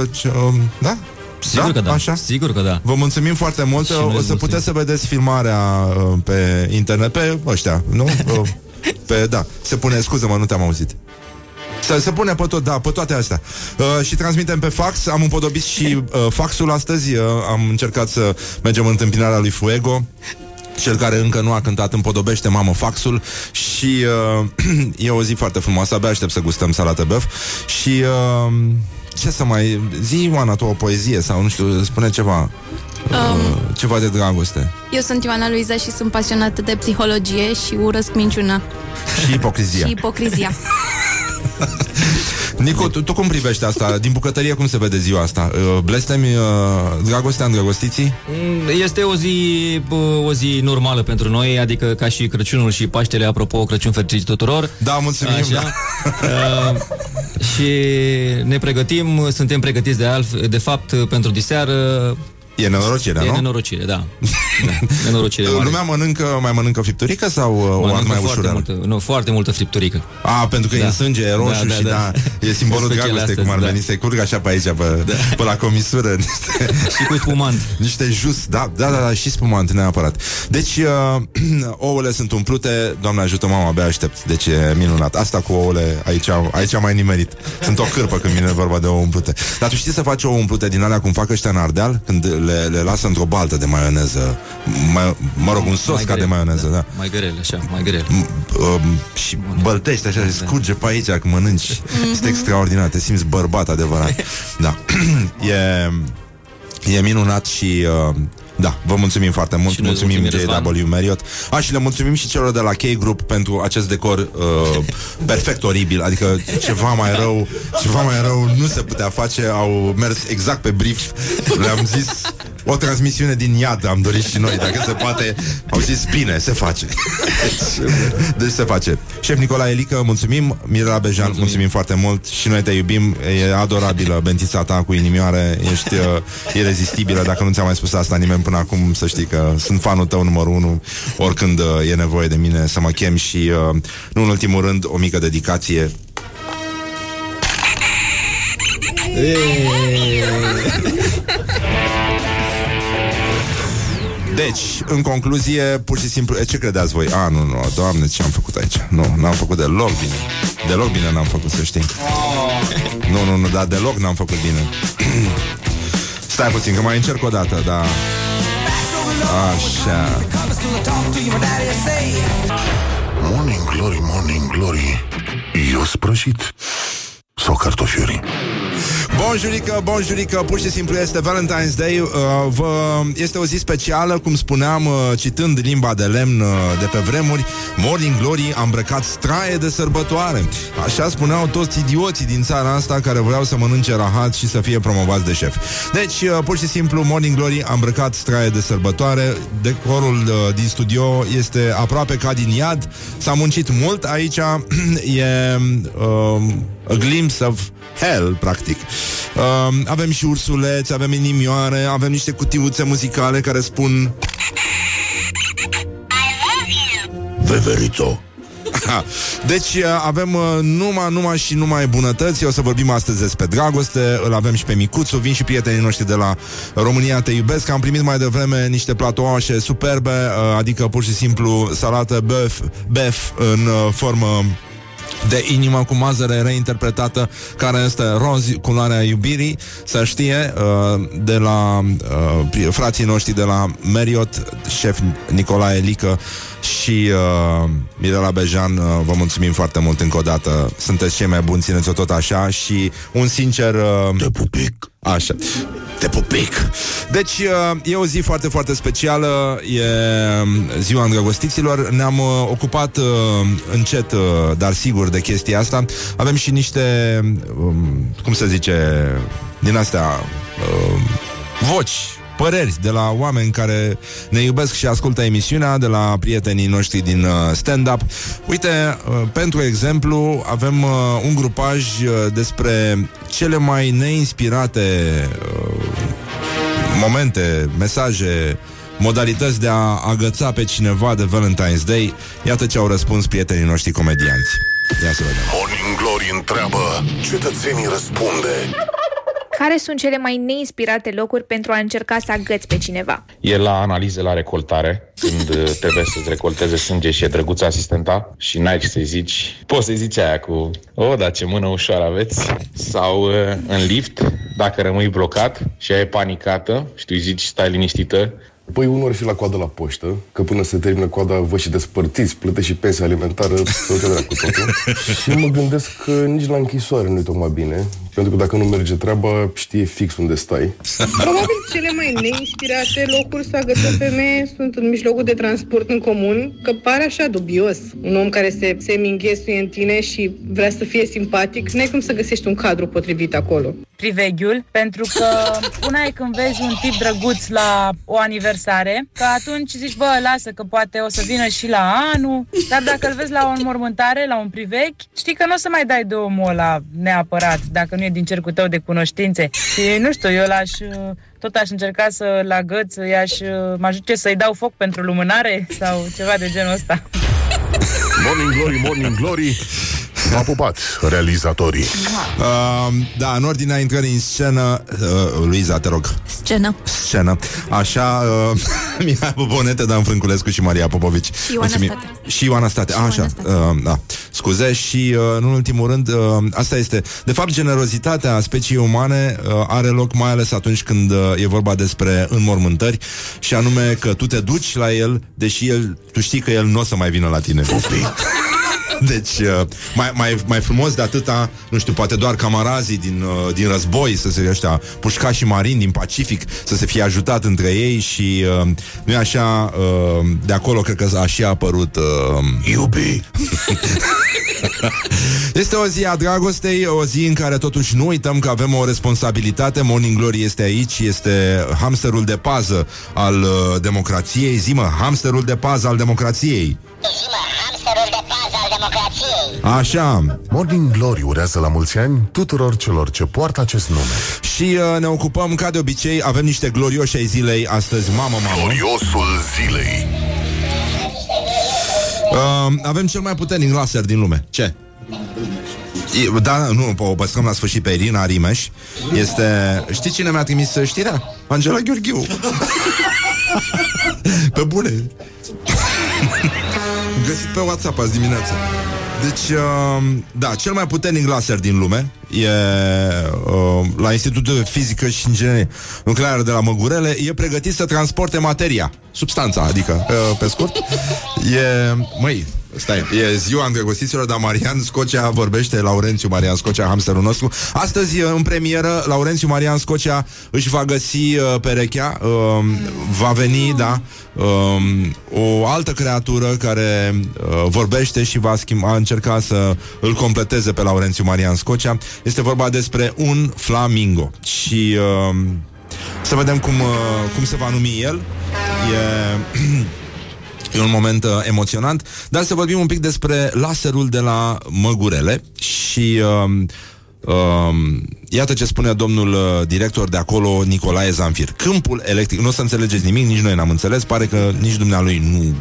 da? Sigur, da? Că da. Așa? Sigur că da. Vă mulțumim foarte mult. O să mulțumim. Puteți să vedeți filmarea uh, pe internet. Pe ăștia, nu? Uh, pe, da, se pune, scuză-mă, nu te-am auzit. Să se pune pe tot, da, pe toate astea. Uh, și transmitem pe fax. Am împodobit și uh, faxul astăzi. Uh, am încercat să mergem în întâmpinarea lui Fuego, cel care încă nu a cântat Împodobește, mamă, faxul. Și uh, e o zi foarte frumoasă. Abia aștept să gustăm salată băf. Și uh, ce să mai... Zi, Ioana, tu o poezie sau nu știu, spune ceva. Um, ceva de dragoste. Eu sunt Ioana Luiza și sunt pasionată de psihologie și urăsc minciuna și ipocrizia. Și ipocrizia. Nico, tu, tu cum privești asta? Din bucătărie cum se vede ziua asta? Blestemi, dragostea îndrăgostiții? Este o zi, o zi normală pentru noi, adică ca și Crăciunul și Paștele. Apropo, Crăciun fericit tuturor. Da, mulțumim. Așa. Da. Și ne pregătim, suntem pregătiți de alf, de fapt pentru diseară. E nenorocire, nu? E nenorocire, da. Da, nenorocire mare. Lumea mănâncă, mai mănâncă fripturică sau mănâncă o alt mai ușură? Nu, foarte multă fripturică. A, pentru că da. E în sânge, e roșu, da, da, și da, da, e simbolul dragostei, cum ar da. veni să-i curgă așa pe aici, pe, da. pe la comisură. Niște, și cu spumant. Niște jus, da, da, da, da, și spumant, neapărat. Deci, uh, ouăle sunt umplute, Doamne ajută, mama, abia aștept. Deci e minunat. Asta cu ouăle, aici, aici am mai nimerit. Sunt o cârpă când vine vorba de ouă umplute. Dar tu știi să faci ouă umplute din alea cum fac ăștia în Ardeal? Când le, le lasă într-o baltă de maioneză. Mă, mă rog, un sos mai ca grele, de maioneză, da, da. Mai grele, așa, mai grele. M- m- Și băltești așa, da, și scurge pe aici când mănânci. Este extraordinar, te simți bărbat adevărat. Da. E, e minunat și... Uh, da, vă mulțumim foarte mult, mulțumim, mulțumim J W Marriott. A, și le mulțumim și celor de la K-Group pentru acest decor uh, perfect oribil, adică ceva mai rău, ceva mai rău nu se putea face, au mers exact pe brief, le-am zis o transmisiune din iad, am dorit și noi, dacă se poate, au zis bine, se face. Deci, deci se face. Șef Nicolae Lică, mulțumim, Mirela Bejan, mulțumim. mulțumim foarte mult și noi te iubim, e adorabilă bentița ta cu inimioare, ești uh, irezistibilă, dacă nu ți-a mai spus asta nimeni până acum, să știi că sunt fanul tău numărul unu, oricând uh, e nevoie de mine să mă chem și, uh, nu în ultimul rând, o mică dedicație. Deci, în concluzie, pur și simplu, e, ce credeați voi? A, nu, nu, Doamne, ce am făcut aici? Nu, n-am făcut deloc bine. Deloc bine n-am făcut, să știi. Nu, nu, nu, dar deloc n-am făcut bine. Stai puțin, că mai încerc o dată, da. Așa. Morning Glory, Morning Glory, eu sprășit sau cartofiuri? Bonjurică, bonjurică, pur și simplu este Valentine's Day. uh, vă, Este o zi specială, cum spuneam, uh, citând Limba de lemn uh, de pe vremuri. Morning Glory a îmbrăcat straie de sărbătoare. Așa spuneau toți idioții din țara asta care vreau să mănânce rahat și să fie promovați de șef. Deci, uh, pur și simplu, Morning Glory a îmbrăcat straie de sărbătoare. Decorul uh, din studio este aproape ca din iad. S-a muncit mult aici. E... Uh, a glimpse of hell, practic. uh, Avem și ursuleți, avem inimioare, avem niște cutiuțe muzicale care spun I love you, Veverito. Deci avem numai, numai și numai bunătăți. O să vorbim astăzi despre dragoste. Îl avem și pe Micuțu, vin și prietenii noștri de la România Te Iubesc. Am primit mai devreme niște platouașe superbe, adică pur și simplu salată bœuf, bœuf în formă de inimă cu mazăre reinterpretată, care este roz, culoarea iubirii, să știe, de la frații noștri de la Marriott, șef Nicolae Lică și Mirela Bejan. Vă mulțumim foarte mult încă o dată. Sunteți cei mai buni, țineți-o tot așa. Și un sincer te pupic. Așa, te pupic. Deci e o zi foarte, foarte specială. E ziua îndrăgostiților. Ne-am ocupat încet, dar sigur, de chestia asta. Avem și niște, cum se zice, din astea, voci, păreri de la oameni care ne iubesc și ascultă emisiunea, de la prietenii noștri din stand-up. Uite, pentru exemplu, avem un grupaj despre cele mai neinspirate momente, mesaje, modalități de a agăța pe cineva de Valentine's Day. Iată ce au răspuns prietenii noștri comedianți. Ia să vedem. Morning Glory întreabă, cetățenii răspunde. Care sunt cele mai neinspirate locuri pentru a încerca să agăți pe cineva? E la analize la recoltare, când trebuie să-ți recolteze sânge și e drăguța asistenta și n-ai ce să-i zici. Poți să-i zici aia cu, o, dar ce mână ușoară aveți. Sau în lift, dacă rămâi blocat și ea e panicată și tu îi zici, stai liniștită. Păi unul ar fi la coadă la poștă, că până se termină coada vă și despărțiți, plătești și pensia alimentară, tot cu totul. Și mă gândesc că nici la închisoare nu-i tocmai bine, Pentru că dacă nu merge treaba, știe fix unde stai. Probabil cele mai neinspirate locuri s-a găsit femeie sunt în mijlocul de transport în comun, că pare așa dubios. Un om care se, se minghesuie în tine și vrea să fie simpatic, n-ai cum să găsești un cadru potrivit acolo. Priveghiul, pentru că una e când vezi un tip drăguț la o aniversare, că atunci zici, bă, lasă că poate o să vină și la anul, dar dacă îl vezi la o înmormântare, la un priveghi, știi că nu o să mai dai de omul ăla neapărat, dacă nu e din cercul tău de cunoștințe. Și nu știu, eu l-aș... tot aș încerca să-l agăț, i-aș, mă ajute să-i dau foc pentru lumânare sau ceva de genul ăsta. Morning Glory, Morning Glory, m-a pupat realizatorii. Uh, da, în ordinea intrării în scenă, uh, Luiza, te rog. Scenă. Scenă. Așa, uh, Maria Bobonete, Dan Frunculescu și Maria Popovici. Și Ioana State. Și Ioana State, și așa. State. Uh, da. Scuze și, uh, în ultimul rând, uh, asta este. De fapt, generozitatea speciei umane uh, are loc mai ales atunci când uh, e vorba despre înmormântări, și anume că tu te duci la el, deși el, tu știi că el nu o să mai vină la tine. Deci, mai, mai, mai frumos de atâta, nu știu, poate doar camarazii din, din război, să se ăștia, pușcași și marini din Pacific, să se fie ajutat între ei și nu e așa, de acolo cred că a și apărut uh... Iubi. Este o zi a dragostei, o zi în care totuși nu uităm că avem o responsabilitate. Morning Glory este aici, este hamsterul de pază al uh, democrației. Zi-mă, hamsterul de pază al democrației. Zi-mă, hamsterul de pază al democrației. Așa. Morning Glory urează la mulți ani tuturor celor ce poartă acest nume. Și uh, ne ocupăm, ca de obicei, avem niște glorioși ai zilei astăzi. Mamă, mamă. Gloriosul zilei. Uh, avem cel mai puternic laser din lume. Ce? Da, nu, o păstrăm la sfârșit pe Irina Rimes. Este... Știi cine mi-a trimis știrea? Angela Giurgiu. Pe bune. Găsit pe WhatsApp azi dimineață. Deci, uh, da, cel mai puternic laser din lume e uh, la Institutul de Fizică și Inginerie Nucleară de la Măgurele. E pregătit să transporte materia, substanța, adică, uh, pe scurt. E, măi, stai, e ziua îndrăgostiților, dar Marian Scocea vorbește, Laurențiu Marian Scocea, hamsterul nostru. Astăzi, în premieră, Laurențiu Marian Scocea își va găsi uh, perechea. uh, Va veni, da, uh, o altă creatură care uh, vorbește și va schimba, încerca să îl completeze pe Laurențiu Marian Scocea. Este vorba despre un flamingo. Și uh, să vedem cum, uh, cum se va numi el. E... E un moment uh, emoționant, dar să vorbim un pic despre laserul de la Măgurele și uh, uh, iată ce spune domnul uh, director de acolo, Nicolae Zamfir. Câmpul electric, nu o să înțelegeți nimic, nici noi n-am înțeles, pare că nici dumnealui nu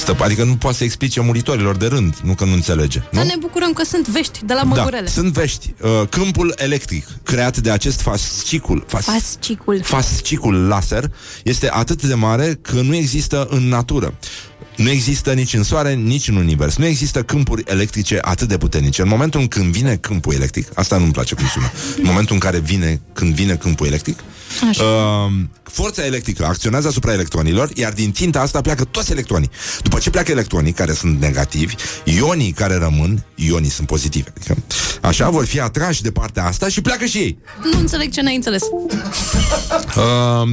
stă, adică nu poate să explice muritorilor de rând, nu că nu înțelege. Nu? Dar ne bucurăm că sunt vești de la Măgurele. Da, sunt vești. Uh, câmpul electric creat de acest fascicul, fas, fascicul. fascicul laser este atât de mare că nu există în natură. Nu există nici în soare, nici în univers. Nu există câmpuri electrice atât de puternice. În momentul în când vine câmpul electric, asta nu-mi place cum sună, în momentul în care vine, când vine câmpul electric, uh, forța electrică acționează asupra electronilor, iar din ținta asta pleacă toți electronii. După ce pleacă electronii care sunt negativi, ionii care rămân, ionii sunt pozitivi. Adică, așa, vor fi atrași de partea asta și pleacă și ei. Nu înțeleg ce n-ai înțeles. Uh,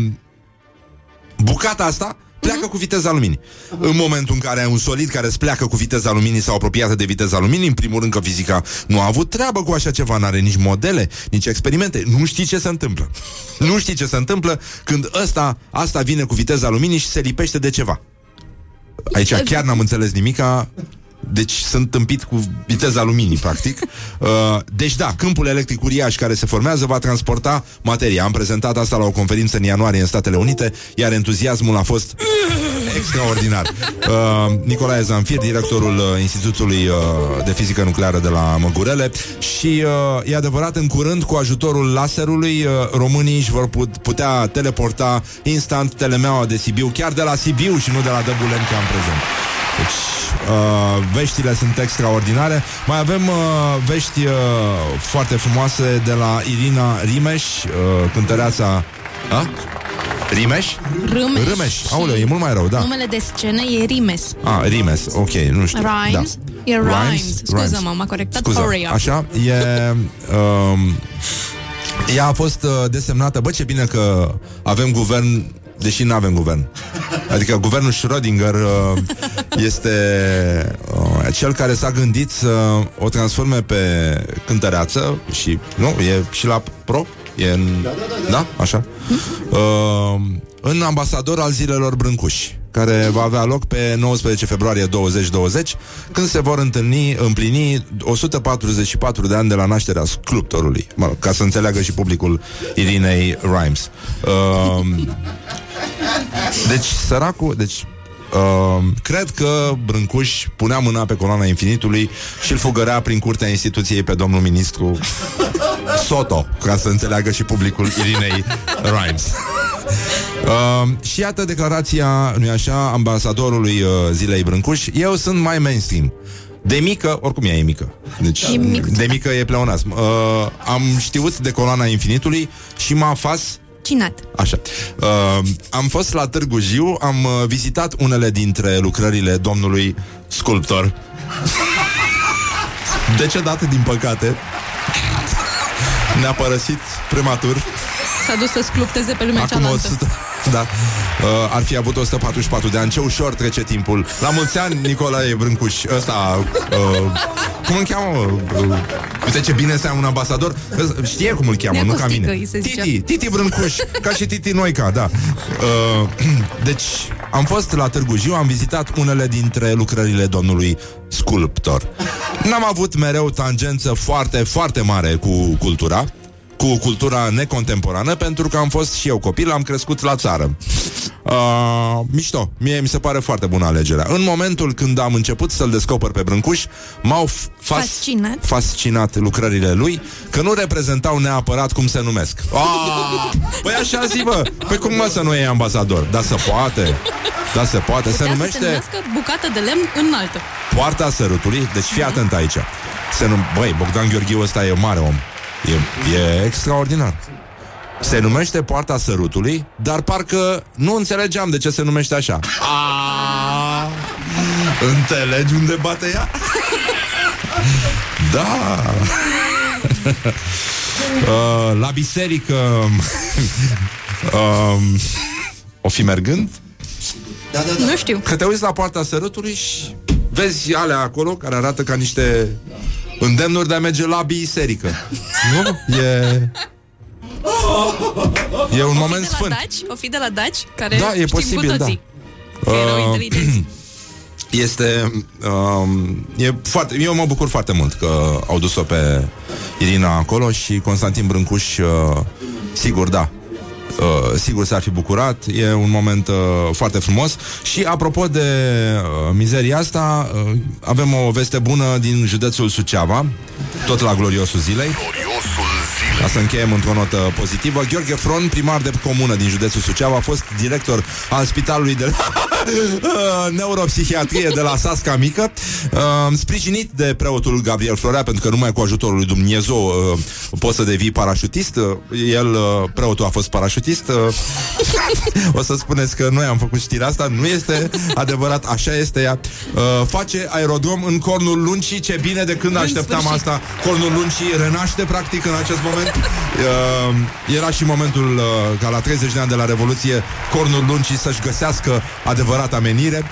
bucata asta pleacă cu viteza luminii. În momentul în care ai un solid care îți pleacă cu viteza luminii sau apropiată de viteza luminii, în primul rând că fizica nu a avut treabă cu așa ceva, n-are nici modele, nici experimente. Nu știi ce se întâmplă. Nu știi ce se întâmplă când ăsta, asta vine cu viteza luminii și se lipește de ceva. Aici chiar n-am înțeles nimica. Deci sunt tâmpit cu viteza luminii, practic. Deci da, câmpul electric uriaș care se formează va transporta materia. Am prezentat asta la o conferință în ianuarie în Statele Unite, iar entuziasmul a fost extraordinar. Nicolae Zamfir, directorul Institutului de Fizică Nucleară de la Măgurele. Și e adevărat, în curând, cu ajutorul laserului, românii își vor putea teleporta instant telemeaua de Sibiu, chiar de la Sibiu și nu de la Dăbuleni, că am prezent. Deci Uh, veștile sunt extraordinare. Mai avem uh, vești uh, foarte frumoase de la Irina Rimes, uh, cântăreața. A? Rimeș? Râmeș. Râmeș. Aoleu, e mult mai rău, da. Numele de scenă e Rimes. Ah, Rimes, ok, nu știu. Rhymes? Da. E Rhymes. Rhymes. Scuză-mă, m-a corectat. Scuză. Așa, e... Um, ea a fost desemnată... Bă, ce bine că avem guvern... Deși nu avem guvern. Adică guvernul Schrödinger uh, este uh, cel care s-a gândit să o transforme pe cântăreață și, nu, e și la pro, e în, da, da, da, da. Da? Așa. Uh, în ambasador al zilelor Brâncuși, care va avea loc pe nouăsprezece februarie două mii douăzeci, când se vor întâlni, împlini o sută patruzeci și patru de ani de la nașterea sculptorului. Mă rog, ca să înțeleagă și publicul Irinei Rimes. Uh, deci, săracul... Deci, uh, cred că Brâncuși punea mâna pe coloana infinitului și îl fugărea prin curtea instituției pe domnul ministru Soto, ca să înțeleagă și publicul Irinei Rimes. Uh, și iată declarația, nu-i așa, ambasadorului uh, zilei Brâncuși. Eu sunt mai mainstream. De mică, oricum ea e mică. Deci, e mic. De mică e pleonasm. Uh, am știut de coloana infinitului și m-a fas... Cinat. Așa. Uh, am fost la Târgu Jiu, am uh, vizitat unele dintre lucrările domnului sculptor. Decedat, din păcate. Ne-a părăsit prematur. S-a dus să sculpteze pe lumea acum cealaltă. o sută, da. Uh, ar fi avut o sută patruzeci și patru de ani. Ce ușor trece timpul. La mulți ani, Nicolae Brâncuși. Ăsta... Uh, cum îl cheamă? Uh, uite ce bine să ai un ambasador. Știe cum îl cheamă, nu ca mine. Titi, Titi Brâncuși. Ca și Titi Noica, da. Uh, deci, am fost la Târgu Jiu, am vizitat unele dintre lucrările domnului sculptor. N-am avut mereu tangență foarte, foarte mare cu cultura. Cu cultura necontemporană, pentru că am fost și eu copil, am crescut la țară. Uh, mișto, mie mi se pare foarte bună alegerea. În momentul când am început să-l descoper pe Brâncuși, m-au f- fascinat. fascinat lucrările lui, că nu reprezentau neapărat cum se numesc. Ah! Păi așa zi, bă, pe cum mă să nu e ambasador? Dar se poate, da se poate. Putea se numește... să se numească bucată de lemn înaltă. Poarta Sărutului, deci fii atent aici. Se num- Băi, Bogdan Gheorghiu ăsta e mare om. E, e extraordinar. Se numește Poarta Sărutului, dar parcă nu înțelegeam de ce se numește așa. Aaaa! Înțelegi unde bate ea? Da! Uh, la biserică uh, o fi mergând? Da, da, da. Nu știu. Că te uiți la Poarta Sărutului și vezi alea acolo care arată ca niște... îndemnuri de a merge la biserică. Nu? E... E un moment sfânt. Daci, o fi de la Daci, care da, e posibil, da. Că erau inteligenți. Este... Um, e foarte, eu mă bucur foarte mult că au dus-o pe Irina acolo și Constantin Brâncuși, uh, sigur, da. Uh, sigur s-ar fi bucurat. E un moment uh, foarte frumos. Și apropo de uh, mizeria asta, uh, avem o veste bună din județul Suceava, tot la gloriosul zilei. Gloriosul zilei. Ca să încheiem într-o notă pozitivă, Gheorghe Fron, primar de comună din județul Suceava, a fost director al spitalului de neuropsihiatrie de la Sasca Mică, uh, sprijinit de preotul Gabriel Florea, pentru că numai cu ajutorul lui Dumnezeu uh, poți să devii parașutist. El, uh, preotul a fost parașutist. O să spuneți că noi am făcut știrea asta. Nu este adevărat, așa este ea. uh, Face aerodrom în Cornul Luncii. Ce bine, de când în așteptam sfârșit. Asta Cornul Luncii renaște practic în acest moment. uh, Era și momentul uh, ca la treizeci de ani de la Revoluție Cornul Luncii să-și găsească adevărata menire.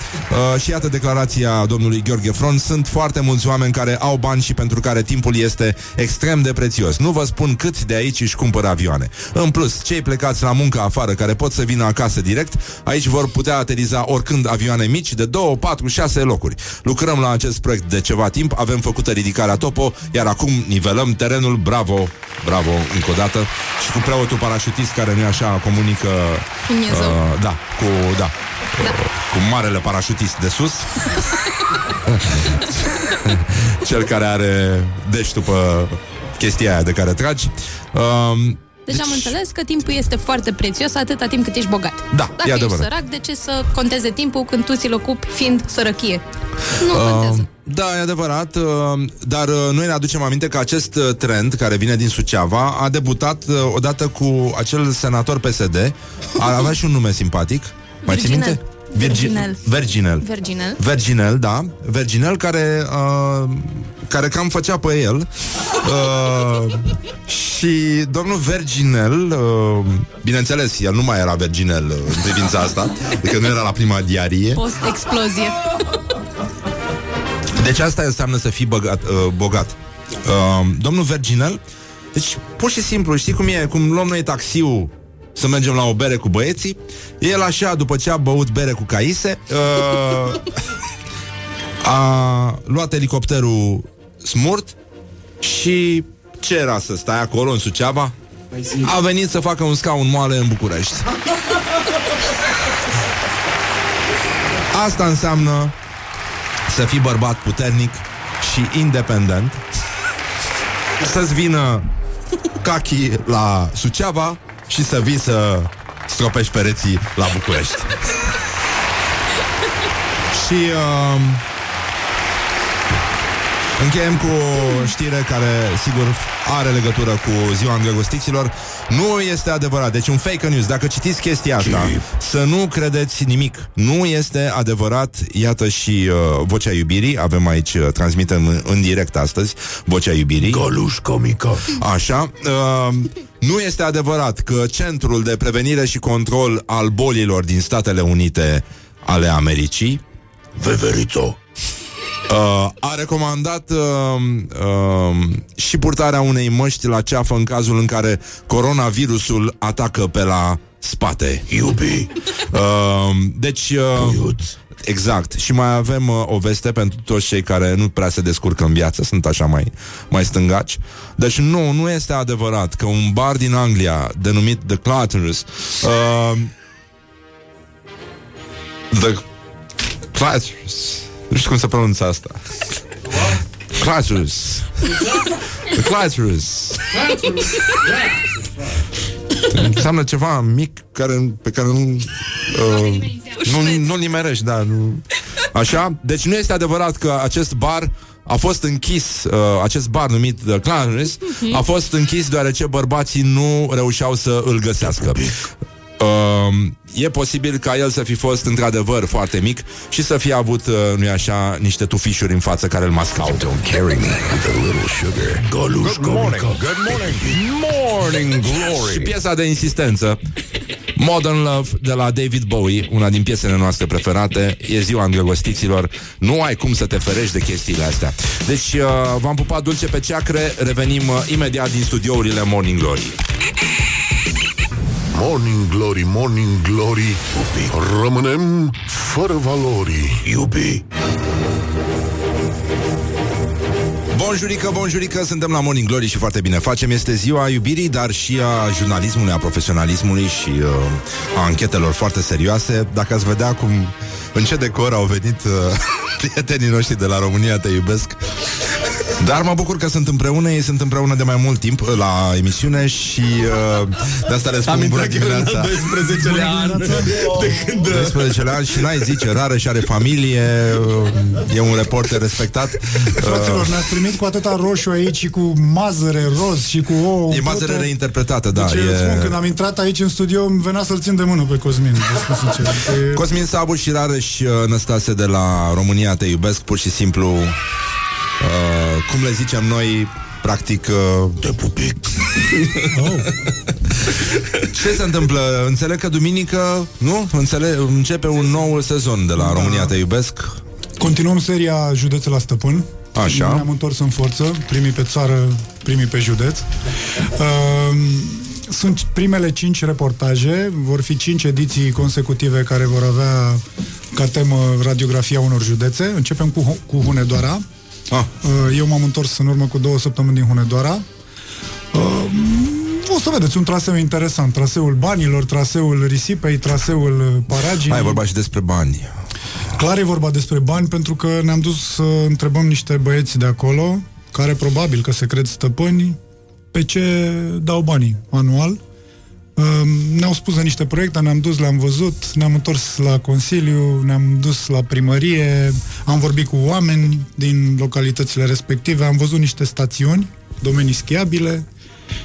uh, Și iată declarația domnului Gheorghe Fron. Sunt foarte mulți oameni care au bani și pentru care timpul este extrem de prețios. Nu vă spun câți de aici își cumpără avioane. În plus, cei plecați la muncă afară, care pot să vină acasă direct, aici vor putea ateriza oricând avioane mici de două, patru, șase locuri. Lucrăm la acest proiect de ceva timp, avem făcută ridicarea topo, iar acum nivelăm terenul. Bravo, bravo, încă o dată. Și cu preotul parașutist care nu-i așa comunică... Uh, da, cu... Da. Da. Cu marele parașutist de sus. Cel care are dești după chestia aia de care tragi. Uh, Deci, deci am înțeles că timpul este foarte prețios atâta timp cât ești bogat. Da, dacă e adevărat. Dacă ești sărac, de ce să conteze timpul când tu ți-l ocupi fiind sărăchie? Nu uh, contează. Da, e adevărat, dar noi ne aducem aminte că acest trend care vine din Suceava a debutat odată cu acel senator P S D, avea și un nume simpatic. Mai ții minte? Virginel. Virginel. Virginel. Virginel, da. Virginel care uh, care cam făcea pe el. Uh, și domnul Virginel, uh, bineînțeles, el nu mai era Virginel în privința asta, adică nu era la prima diarie. Post-explozie. Deci asta înseamnă să fii băgat, uh, bogat. Uh, domnul Virginel, deci pur și simplu, știi cum e, cum luăm noi taxiul să mergem la o bere cu băieții, el așa, după ce a băut bere cu caise, uh, a luat elicopterul smurt și ce era să stai acolo în Suceava? A venit să facă un scaun moale în București. Asta înseamnă să fii bărbat puternic și independent, să-ți vină cachi la Suceava și să vii să stropești pereții la București. Și uh, încheiem cu o știre care, sigur, are legătură cu ziua îndrăgostiților. Nu este adevărat, deci un fake news. Dacă citiți chestia asta, să nu credeți nimic. Nu este adevărat. Iată și uh, Vocea Iubirii. Avem aici, uh, transmitem în, în direct astăzi Vocea Iubirii. Goluș comică. Așa. uh, Nu este adevărat că Centrul de Prevenire și Control al Bolilor din Statele Unite ale Americii, Veverițo, uh, a recomandat uh, uh, și purtarea unei măști la ceafă în cazul în care coronavirusul atacă pe la spate. Iubi! Uh, deci... Uh, exact. Și mai avem uh, o veste pentru toți cei care nu prea se descurcă în viață, sunt așa mai, mai stângaci. Deci nu, nu este adevărat că un bar din Anglia denumit The Clutters uh, The Clutters, nu știu cum se pronunță asta. Clutters The Clutters înseamnă ceva mic care, pe care nu uh, nu, nu nimerești, da, nu. Așa? Deci nu este adevărat că acest bar a fost închis, uh, acest bar numit The Clarence a fost închis deoarece bărbații nu reușeau să îl găsească. Uh, e posibil ca el să fi fost într-adevăr foarte mic și să fi avut, uh, nu-i așa, niște tufișuri în față care îl mascau. Don't carry me with a little sugar. Goluș, good morning, good morning, morning glory. Și piesa de insistență, Modern Love de la David Bowie, una din piesele noastre preferate. E ziua îndrăgostiților, nu ai cum să te ferești de chestiile astea. Deci uh, v-am pupat dulce pe ceacre, revenim uh, imediat din studiourile Morning Glory. Morning Glory, Morning Glory, iubi, rămânem fără valori, iubi. Bonjurică, bonjurică, suntem la Morning Glory și foarte bine facem. Este ziua iubirii, dar și a jurnalismului, a profesionalismului și uh, a anchetelor foarte serioase. Dacă ați vedea cum, în ce decor au venit uh, prietenii noștri de la România Te Iubesc. Dar mă bucur că sunt împreună, ei sunt împreună de mai mult timp la emisiune și uh, de asta le spun bună dimineața. Am doisprezece ani și n-ai zice, Rarăș are familie, uh, e un reporter respectat. Uh, Fraților, ne-ați primit cu atâta roșu aici și cu mazăre roz și cu ouă. E mazăre reinterpretată, da. Deci, e... spun, când am intrat aici în studio, îmi venea să-l țin de mână pe Cosmin. E... Cosmin Sabu și Rarăș Năstase de la România Te Iubesc, pur și simplu... Uh, cum le zicem noi, practic... Uh... Te pupic. Oh. Ce se întâmplă? Înțeleg că duminică, nu? Înțeleg, începe un nou sezon de la da. România Te Iubesc. Continuăm seria Județe la Stăpân. Așa. Ne-am întors în forță, primii pe țară, primii pe județ. Uh, sunt primele cinci reportaje, vor fi cinci ediții consecutive care vor avea ca temă radiografia unor județe. Începem cu, cu Hunedoara. Ah. Eu m-am întors în urmă cu două săptămâni din Hunedoara. O să vedeți un traseu interesant. Traseul banilor, traseul risipei, traseul paraginii. Hai, vorba și despre bani. Clar e vorba despre bani, pentru că ne-am dus să întrebăm niște băieți de acolo, care probabil că se cred stăpâni, pe ce dau banii anual. Ne-au spus de niște proiecte, ne-am dus, le-am văzut, ne-am întors la Consiliu, ne-am dus la primărie, am vorbit cu oameni din localitățile respective, am văzut niște stațiuni, domenii schiabile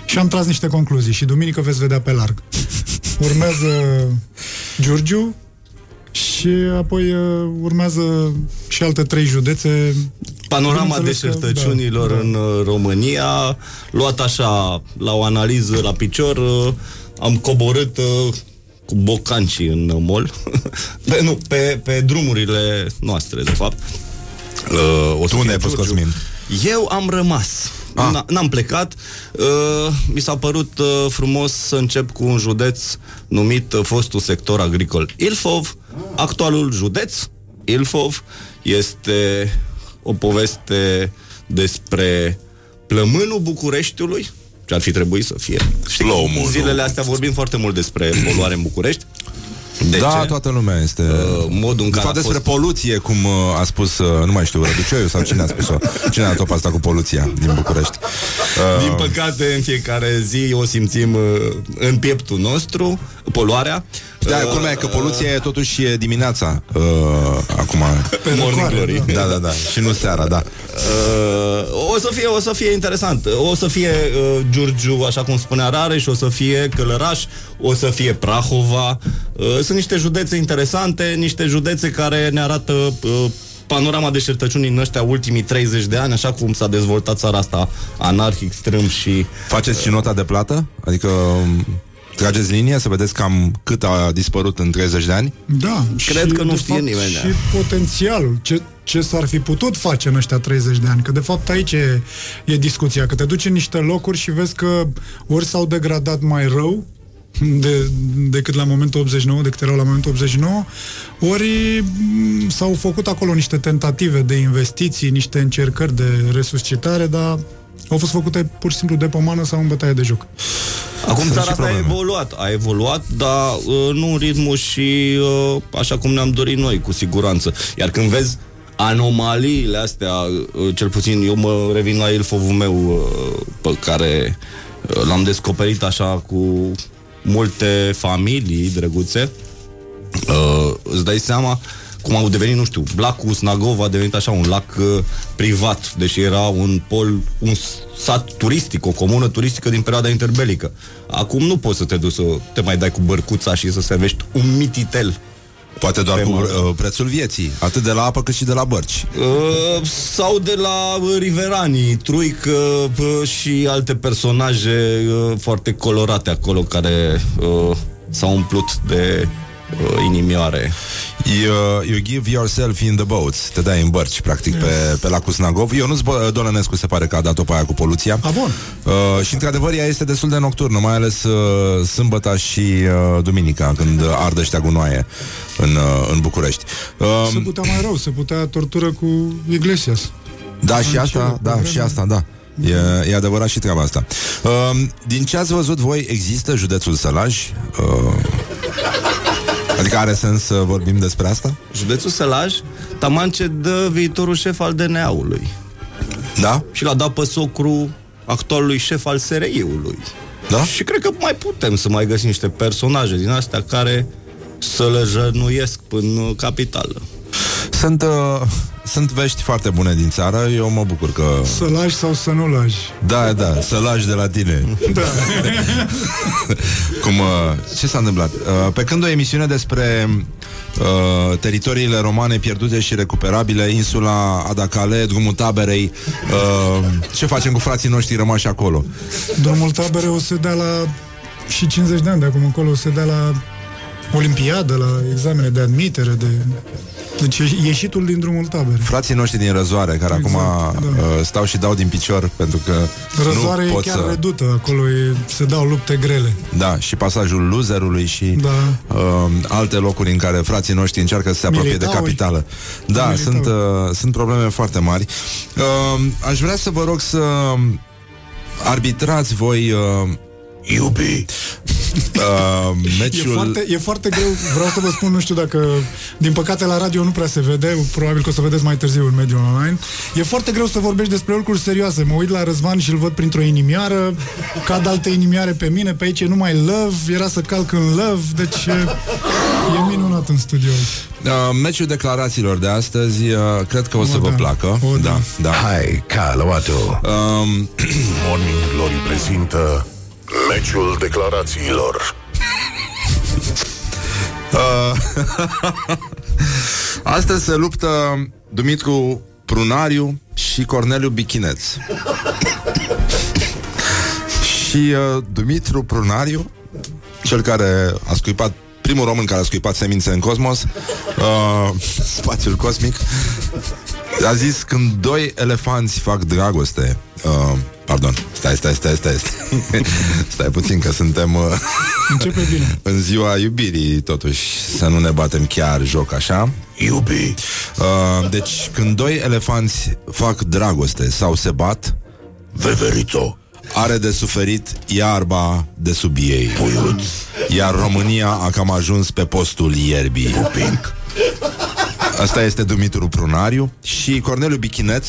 și am tras niște concluzii și duminică veți vedea pe larg. Urmează Giurgiu și apoi urmează și alte trei județe. Panorama deșertăciunilor, da, în România, luat așa, la o analiză la picior, am coborât uh, cu bocancii în mol, pe, nu, pe, pe drumurile noastre, de fapt. Uh, o tu unde ai fost, Cosmin? Eu am rămas. Ah. N-am plecat. Uh, mi s-a părut uh, frumos să încep cu un județ numit uh, fostul sector agricol Ilfov. Ah. Actualul județ Ilfov este o poveste despre plămânul Bucureștiului, ce ar fi trebuit să fie. Știi, Lomul, zilele astea vorbim foarte mult despre poluare în București. De da, ce? Toată lumea este... Uh, modul în care a fost... despre poluție, cum uh, a spus, uh, nu mai știu, Răducioiu sau cine a spus-o? Cine a topat asta cu poluția din București? Uh... Din păcate, în fiecare zi o simțim uh, în pieptul nostru, poluarea. Da, uh, culmea e că poluția e totuși e dimineața. Uh, acum... Pe Morning Glory. Da, da, da. Și nu seara, da. Uh, o să fie, o să fie interesant. O să fie uh, Giurgiu, așa cum spunea Rareș, și o să fie Călăraș, o să fie Prahova. Uh, sunt niște județe interesante, niște județe care ne arată uh, panorama deșertăciunii în ăștia ultimii treizeci de ani, așa cum s-a dezvoltat țara asta anarhic, strâmb și... Faceți uh, și nota de plată? Adică... Trageți linia să vedeți cam cât a dispărut în treizeci de ani? Da. Cred că nu știe fapt, nimeni. Și potențialul, ce, ce s-ar fi putut face în ăștia treizeci de ani. Că de fapt aici e, e discuția. Că te duci în niște locuri și vezi că ori s-au degradat mai rău de, decât la momentul optzeci și nouă, decât erau la momentul optzeci și nouă, ori s-au făcut acolo niște tentative de investiții, niște încercări de resuscitare, dar au fost făcute pur și simplu de pomană sau în bătaie de joc. Acum sunt țara asta a evoluat, a evoluat, dar uh, nu în ritmul și uh, așa cum ne-am dorit noi, cu siguranță. Iar când vezi anomaliile astea, uh, cel puțin eu mă revin la Ilfovul meu, uh, pe care uh, l-am descoperit așa cu multe familii drăguțe, uh, îți dai seama cum au devenit, nu știu, lacul Snagov a devenit așa un lac uh, privat, deși era un pol, un sat turistic, o comună turistică din perioada interbelică. Acum nu poți să te duci să te mai dai cu bărcuța și să servești un mititel. Poate doar cu uh, prețul vieții, atât de la apă cât și de la bărci. Uh, sau de la riveranii, Truic uh, și alte personaje uh, foarte colorate acolo, care uh, s-au umplut de... inimioare. You, you give yourself in the boats. Te dai în bărci, practic, yes, pe, pe lacul Snagov. Ionuț Dolănescu se pare că a dat-o pe aia cu poluția. A, bun. Uh, și, într-adevăr, ea este destul de nocturnă, mai ales uh, sâmbăta și uh, duminica, când ardă ăștia gunoaie în, uh, în București. Uh, se putea mai rău, se putea tortură cu Iglesias. Da, în și asta, da, și asta, da. E, e adevărat și treaba asta. Uh, din ce ați văzut voi, există județul Sălaj? Uh... Adică are sens să vorbim despre asta? Județul Sălaj, taman ce dă viitorul șef al D N A-ului. Da? Și l-a dat pe socru actualului șef al S R I-ului. Da? Și cred că mai putem să mai găsim niște personaje din astea care să le jărnuiesc până capitală. Sunt... Uh... Sunt vești foarte bune din țară, eu mă bucur că... Să lași sau să nu lași? Da, da, să lași de la tine. Da. Cum, ce s-a întâmplat? Pe când o emisiune despre uh, teritoriile romane pierdute și recuperabile, insula Adacale, drumul taberei, uh, ce facem cu frații noștri rămași acolo? Drumul taberei o să dea la... și cincizeci de ani de acum încolo o să dea la olimpiadă, la examene de admitere, de... Deci ieșitul din drumul taberei. Frații noștri din Răzoare, care exact, acum da. stau și dau din picior, pentru că Răzoare nu pot e chiar să... redută, acolo e, se dau lupte grele. Da, și pasajul Loserului și da. uh, alte locuri în care frații noștri încearcă să se apropie Militauri. de capitală. Da, sunt, uh, sunt probleme foarte mari. Uh, aș vrea să vă rog să arbitrați voi... Uh, Iubi Uh, meciul... e, foarte, e foarte greu, vreau să vă spun, nu știu dacă... Din păcate la radio nu prea se vede, probabil că o să vedeți mai târziu în mediul online. E foarte greu să vorbești despre lucruri serioase. Mă uit la Răzvan și îl văd printr-o inimioară, cad alte inimioare pe mine, pe aici nu mai love, era să calc în love, deci e, e minunat în studio. Uh, meciul declarațiilor de astăzi, uh, cred că o, o să da. vă placă. O, da. Da, da. Hai, Caluatu! Uh, Morning Glory prezintă meciul declarațiilor. uh, Astăzi se luptă Dumitru Prunariu și Corneliu Bichineț. Și uh, Dumitru Prunariu, cel care a scuipat, primul român care a scuipat semințe în cosmos, uh, spațiul cosmic, a zis: când doi elefanți fac dragoste... Uh, pardon, stai, stai, stai, stai, stai. Stai puțin că suntem uh, începe bine. În ziua iubirii, totuși, să nu ne batem chiar joc așa. Iubi. Uh, deci, când doi elefanți fac dragoste sau se bat, Veverito are de suferit iarba de sub ei. Puiuț. Iar România a cam ajuns pe postul ierbii. Pupic. Asta este Dumitru Prunariu. Și Corneliu Bichineț,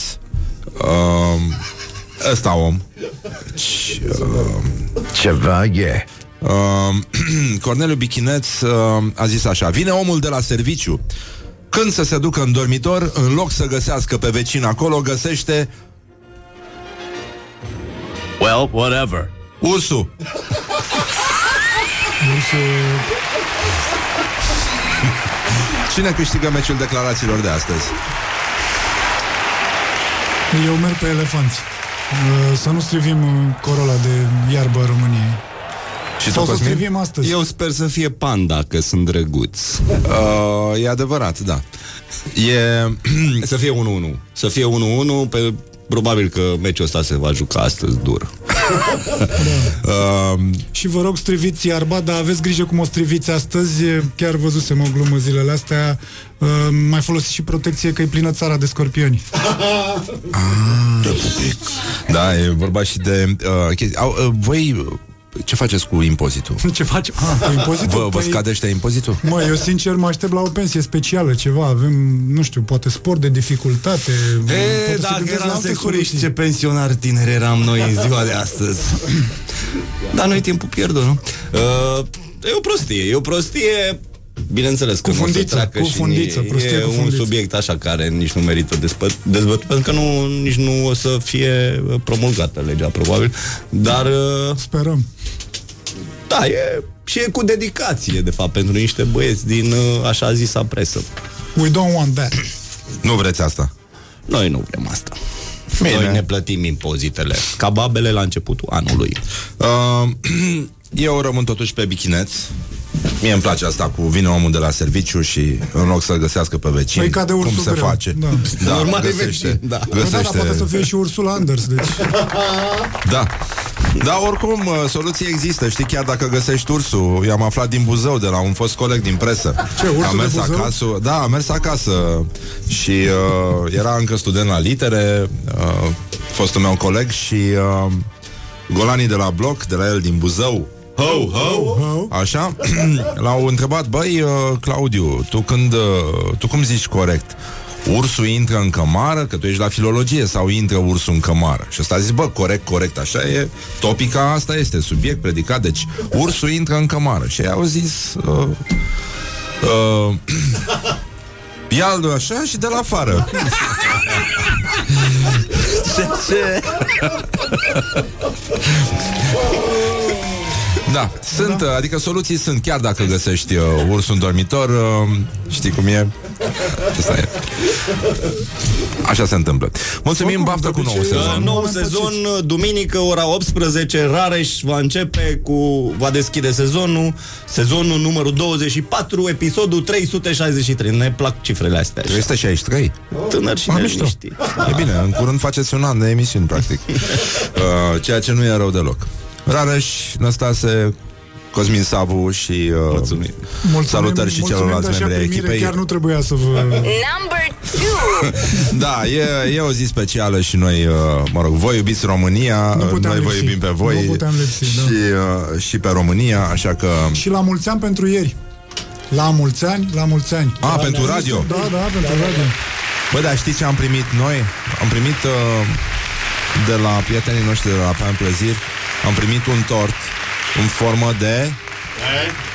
uh, ăsta om ce, uh, ceva e uh, Corneliu Bichineț uh, a zis așa: vine omul de la serviciu, când să se ducă în dormitor, în loc să găsească pe vecin acolo, găsește well, whatever, ursul. Ursul. Cine câștigă meciul declarațiilor de astăzi? Eu merg pe elefanți. Să nu strivim corola de iarbă României. Și sau să strivim astăzi. Eu sper să fie panda, că sunt drăguți. uh, E adevărat, da. E... să fie unu unu. Să fie unu unu pe... Probabil că meciul ăsta se va juca astăzi dur. Da. uh, Și vă rog, striviți iarba, dar aveți grijă cum o striviți astăzi. Chiar văzusem o glumă zilele astea. uh, Mai folosiți și protecție, că e plină țara de scorpioni. ah, Da, e vorba și de uh, chestii. Au, uh, voi... ce faceți cu impozitul? Ce faci? Ah, impozitul? Vă, vă scade ăștia impozitul? Mă, eu sincer mă aștept la o pensie specială, ceva. Avem, nu știu, poate sport de dificultate. E, dacă eram securiști, ce pensionari tineri eram noi în ziua de astăzi. Dar noi timpul pierdut, nu? Uh, e o prostie, e o prostie... Bineînțeles că cu fundiță, cu fundiță, prostie, e cu fundiță. Un subiect așa care nici nu merită dezbătut, pentru că nu, nici nu o să fie promulgată legea, probabil. Dar... sperăm. Da, e, și e cu dedicație, de fapt, pentru niște băieți din așa zisa presă. We don't want that. Nu vreți asta? Noi nu vrem asta. Bine. Noi ne plătim impozitele, ca babele la începutul anului. Uh, eu rămân totuși pe Bichineț. Mie îmi place asta cu vine omul de la serviciu și în loc să găsească pe vecin, păi cum greu. se face. Da, da, normal găsește, da. Găsește... da, da, poate să fie și Ursula Anders, deci. Da. Da, oricum, soluții există. Știi, chiar dacă găsești ursul, i-am aflat din Buzău, de la un fost coleg din presă. Ce, ursul de Buzău? Acasă, da, a mers acasă. Și uh, era încă student la litere, uh, fostul meu coleg. Și uh, golanii de la bloc, de la el din Buzău, ho, ho, ho. Așa, l-au întrebat: băi, Claudiu, tu când tu cum zici corect? Ursul intră în cămară? Că tu ești la filologie. Sau intră ursul în cămară? Și ăsta a zis: bă, corect, corect, așa e. Topica asta este subiect, predicat. Deci ursul intră în cămară. Și ei au zis uh, uh, ia-l așa și de la afară. Ce, ce? Da, sunt, da, adică soluții sunt, chiar dacă găsești uh, ursul în dormitor, uh, știi cum e? Asta e. Așa se întâmplă. Mulțumim, baftă cu nou sezon. Nou sezon, duminică, ora optsprezece, Rareș va începe cu, va deschide sezonul, sezonul numărul douăzeci și patru, episodul trei sute șaizeci și trei. Ne plac cifrele astea. trei sute șaizeci și trei? Tânăr și neliniștit. E bine, în curând faceți un an de emisiuni, practic. Uh, ceea ce nu e rău deloc. Rarăș Năstase, Cosmin Savu și uh, mulțumim. Salutări și celorlalți membri ai echipei. Chiar nu trebuia să vă... number two Da, e, e o zi specială și noi, uh, mă rog, voi iubiți România, noi lipsi. Vă iubim pe voi lipsi, și, da. uh, și pe România, așa că... Și la mulți ani pentru ieri. La mulți ani, la mulți ani. A, da, pentru radio. Da, da, pentru da, radio. Bă, dar știți ce am primit noi? Am primit uh, de la prietenii noștri de la Pan Plăzir, am primit un tort în formă de...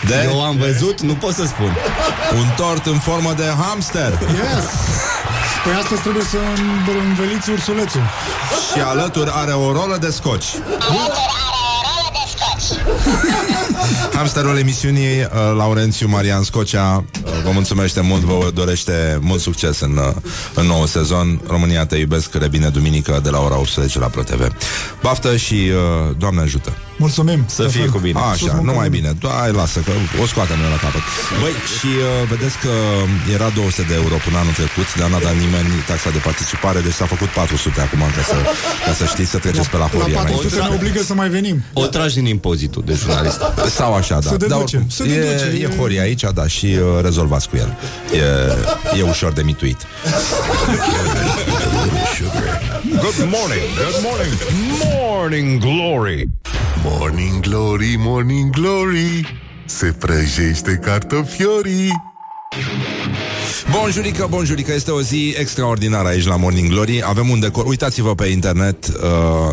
de... Eu am văzut, nu pot să spun. Un tort în formă de hamster. Yes! Păi astăzi trebuie să înveliți ursulețul. Și alături are o rolă de scoci. Hamsterul emisiunii, uh, Laurențiu Marian Scocea, uh, vă mulțumește mult, vă dorește mult succes în, uh, în nou sezon. România Te Iubesc revine duminică de la ora optsprezece la ProTV. Baftă și uh, Doamne ajută. Mulțumim. Să fie fel. Cu bine. Așa, numai bine. Hai, lasă că o scoatem noi la capăt. Băi, și uh, vedeți că era două sute de euro până anul trecut, dar n-a dat nimeni taxa de participare, deci s-a făcut patru sute acum, ca să, ca să știți, să treceți pe la Horia. La patru sute ne obligă să mai venim. O tragi din impozitul de jurnalist. Sau așa, da. Dar oricum, e, e Horia aici, da, și uh, rezolvați cu el. E, e ușor de mituit. Good morning, good morning. Morning Glory. Morning Glory, Morning Glory, se prăjește cartofiorii. Bonjurică, bonjurică, este o zi extraordinară aici la Morning Glory. Avem un decor, uitați-vă pe internet uh,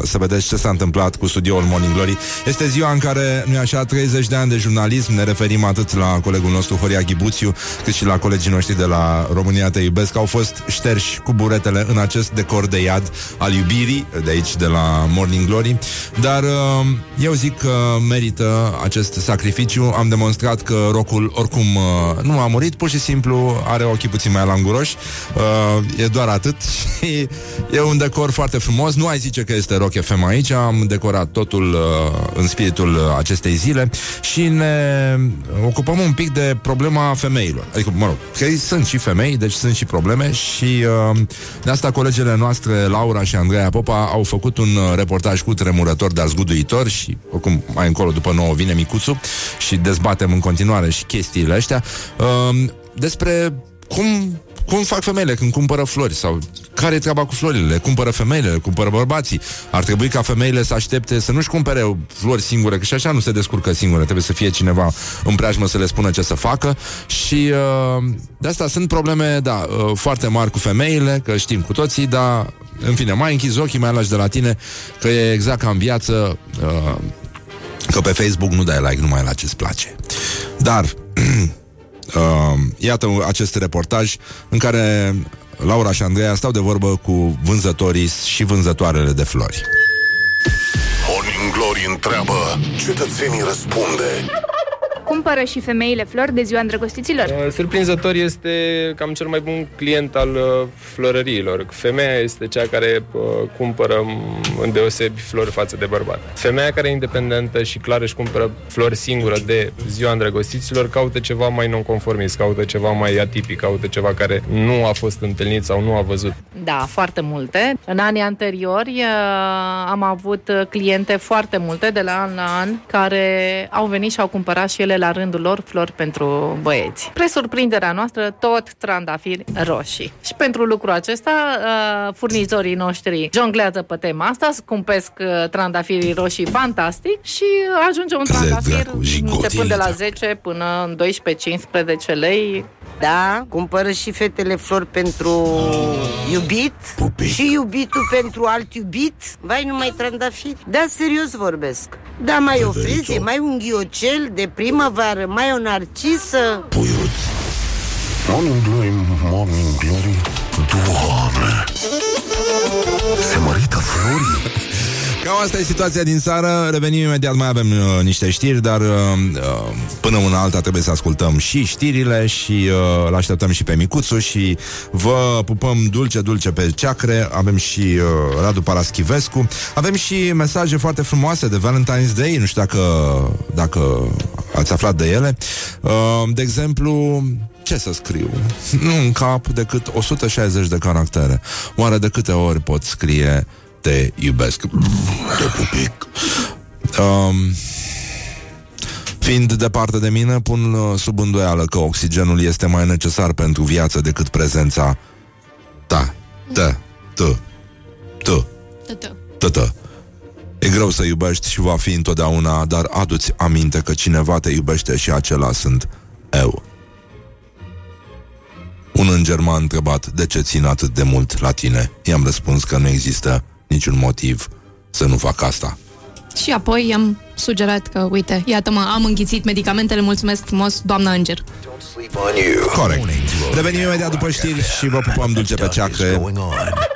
să vedeți ce s-a întâmplat cu studioul Morning Glory. Este ziua în care, nu-i așa, treizeci de ani de jurnalism. Ne referim atât la colegul nostru Horia Ghibuțiu, cât și la colegii noștri de la România Te Iubesc. Au fost șterși cu buretele în acest decor de iad al iubirii, de aici, de la Morning Glory. Dar uh, eu zic că merită acest sacrificiu. Am demonstrat că rock-ul oricum uh, nu a murit, pur și simplu are ochii puțin mai languroși, uh, e doar atât. Și e un decor foarte frumos. Nu ai zice că este Rock F M aici. Am decorat totul uh, în spiritul acestei zile și ne ocupăm un pic de problema femeilor. Adică, mă rog, că sunt și femei, deci sunt și probleme. Și uh, de asta colegele noastre Laura și Andreea Popa au făcut un reportaj cu tremurător, dar zguduitor. Și oricum, mai încolo, după nouă vine Micuțu și dezbatem în continuare și chestiile astea uh, despre cum, cum fac femeile când cumpără flori sau care e treaba cu florile, le cumpără femeile, le cumpără bărbații. Ar trebui ca femeile să aștepte să nu-și cumpere flori singure, că și așa nu se descurcă singure, trebuie să fie cineva în preajmă să le spună ce să facă. Și uh, de asta sunt probleme, da, uh, foarte mari cu femeile, că știm cu toții, dar în fine, mai închizi ochii, mai lași de la tine, că e exact ca în viață, uh, că pe Facebook nu dai like numai la ce-ți place. Dar... Uh, iată acest reportaj în care Laura și Andreea stau de vorbă cu vânzătorii și vânzătoarele de flori. Morning Glory întreabă, cetățenii răspunde. Cumpără și femeile flori de ziua îndrăgostiților. Uh, surprinzător, este cam cel mai bun client al uh, florăriilor. Femeia este cea care uh, cumpără îndeosebi flori față de bărbat. Femeia care e independentă și clar își cumpără flori singură de ziua îndrăgostiților caută ceva mai nonconformist, caută ceva mai atipic, caută ceva care nu a fost întâlnit sau nu a văzut. Da, foarte multe. În anii anteriori uh, am avut cliente foarte multe de la an la an care au venit și au cumpărat și ele la rândul lor flori pentru băieți. Pre surprinderea noastră, tot trandafiri roșii. Și pentru lucrul acesta, furnizorii noștri jonglează pe tema asta, scumpesc trandafirii roșii fantastic și ajunge un trandafir începând de la zece până în doisprezece cincisprezece lei. Da, cumpără și fetele flori pentru iubit Pupic. Și iubitul pentru alt iubit. Vai, nu mai trandafiri. Da, serios vorbesc. Da, mai o freze, mai un ghiocel de primăvară, mai o narcisă. Puiuț. Morning Glory, Morning Glory. Doamne, se mărită florii. Cam asta e situația din țară. Revenim imediat, mai avem uh, niște știri, dar uh, până una alta trebuie să ascultăm și știrile și uh, îl așteptăm și pe Micuțu și vă pupăm dulce, dulce pe ceacre. Avem și uh, Radu Paraschivescu. Avem și mesaje foarte frumoase de Valentine's Day. Nu știu dacă, dacă ați aflat de ele. Uh, de exemplu... Ce să scriu? Nu în cap decât o sută șaizeci de caractere. Oare de câte ori pot scrie te iubesc? Te pupic. Um, Fiind departe de mine, pun sub îndoială că oxigenul este mai necesar pentru viață decât prezența ta, ta, tu, tu, tătă. E greu să iubești și va fi întotdeauna, dar adu-ți aminte că cineva te iubește și acela sunt eu. Un înger m-a întrebat de ce țin atât de mult la tine. I-am răspuns că nu există niciun motiv să nu fac asta. Și apoi i-am sugerat că, uite, iată-mă, am înghițit medicamentele, mulțumesc frumos, doamna înger. Corect. Revenim imediat după știri și vă pupăm dulce pe ceacră.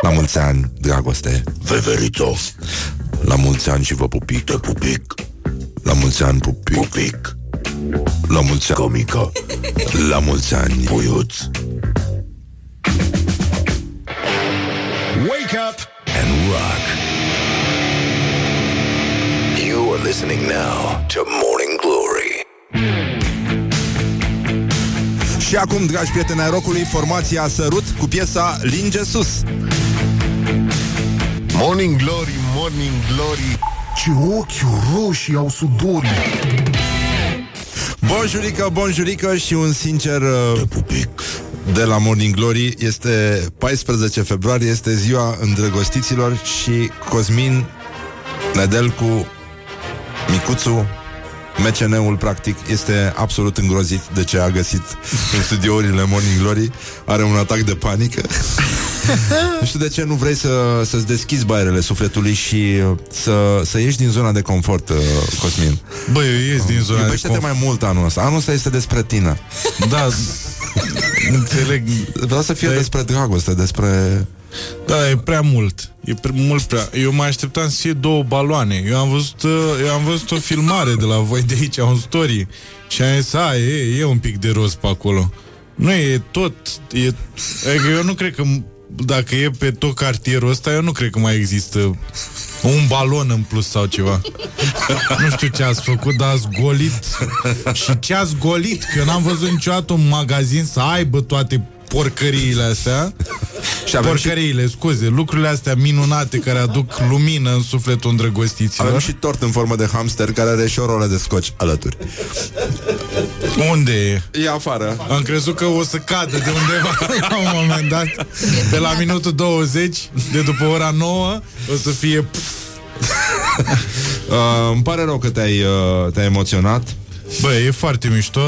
La mulți ani, dragoste. Veverito. La mulți ani și vă pupic. Te pupic. La mulți ani, pupic. Pupic. La mulți ani, comică. La mulți ani, puiuț. Wake up and rock. You are listening now to Morning Glory. Și acum, dragi prieteni ai rockului, formația Sărut cu piesa Linge Sus. Morning Glory, Morning Glory, ce ochi roșii au sudorii. Bonjurică, bonjurică și un sincer pupic de la Morning Glory. Este paisprezece februarie, este ziua îndrăgostiților și Cosmin Nedelcu, Micuțu, M C N-ul practic este absolut îngrozit de ce a găsit în studiourile Morning Glory. Are un atac de panică. Nu știu de ce nu vrei să, să-ți deschizi baierele sufletului și să, să ieși din zona de confort, Cosmin. Băi, eu ies din zona Iubește-te de confort. Iubește-te mai mult anul ăsta. Anul ăsta este despre tine. Da, înțeleg. Vreau să fie de... despre dragoste, despre... Da, e prea mult. E pre- mult prea. Eu mă așteptam să fie două baloane. Eu am văzut, eu am văzut o filmare de la voi de aici, un story. Și am zis, a, e, e un pic de roz pe acolo. Nu, e tot. E... Adică eu nu cred că... Dacă e pe tot cartierul ăsta, eu nu cred că mai există un balon în plus sau ceva. Nu știu ce ați făcut, dar ați golit. Și ce ați golit? Că n-am văzut niciodată un magazin să aibă toate porcăriile astea. Și porcăriile, și... scuze, lucrurile astea minunate care aduc lumină în sufletul îndrăgostiților. Avem și tort în formă de hamster care are și o rolă de scoci alături. Unde e? E afară. Am crezut că o să cadă de undeva la un moment dat. Pe la minutul douăzeci, de după ora nouă, o să fie... uh, îmi pare rău că te-ai, uh, te-ai emoționat. Bă, e foarte mișto.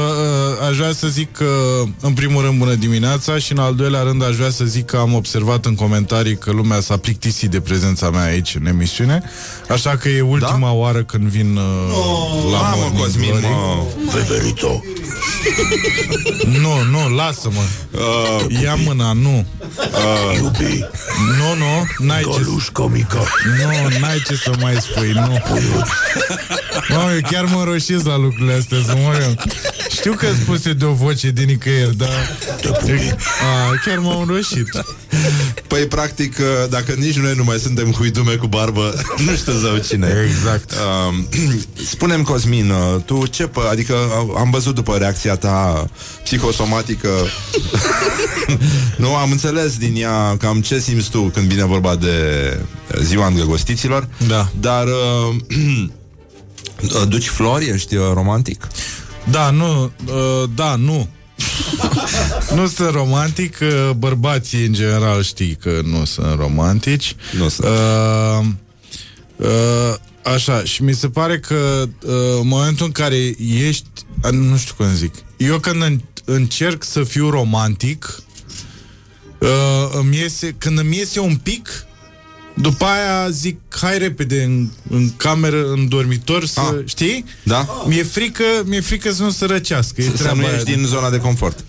Aș vrea să zic că, în primul rând, bună dimineața și, în al doilea rând, aș vrea să zic că am observat în comentarii că lumea s-a plictisit de prezența mea aici, în emisiune. Așa că e ultima da? oară când vin uh, no, la mamă, Morning Cosmin, Glory. Mă. Veverito. Nu, nu, lasă-mă. Uh, Ia mâna, nu. Uh, Iubi. Nu, nu, n-ai Goluș ce... comică. Nu, n-ai ce să mai spui, nu. Mă, eu chiar mă înroșesc la lucrurile astea. Știu că spuse de o voce din nicăieri, dar a, chiar m-am înroșit. Păi, practic, dacă nici noi nu mai suntem huidume cu barbă, nu știu zău cine. Exact. Uh, spune-mi, Cosmin, tu ce... Pă- adică am văzut după reacția ta psihosomatică. Nu, am înțeles din ea cam ce simți tu când vine vorba de ziua îndrăgostiților. Da. Dar... Uh, duci flori, ești romantic? Da, nu, uh, da, nu. Nu sunt romantic, bărbații în general știi că nu sunt romantici. Nu sunt. Uh, uh, așa, și mi se pare că uh, în momentul în care ești, nu știu cum zic, eu când încerc să fiu romantic, uh, îmi iese, când îmi iese un pic... După aia zic, hai repede în, în cameră, în dormitor să, ah, știi? Da. Mi-e frică, mi-e frică să nu se răcească. S- să nu ieși din zona de confort.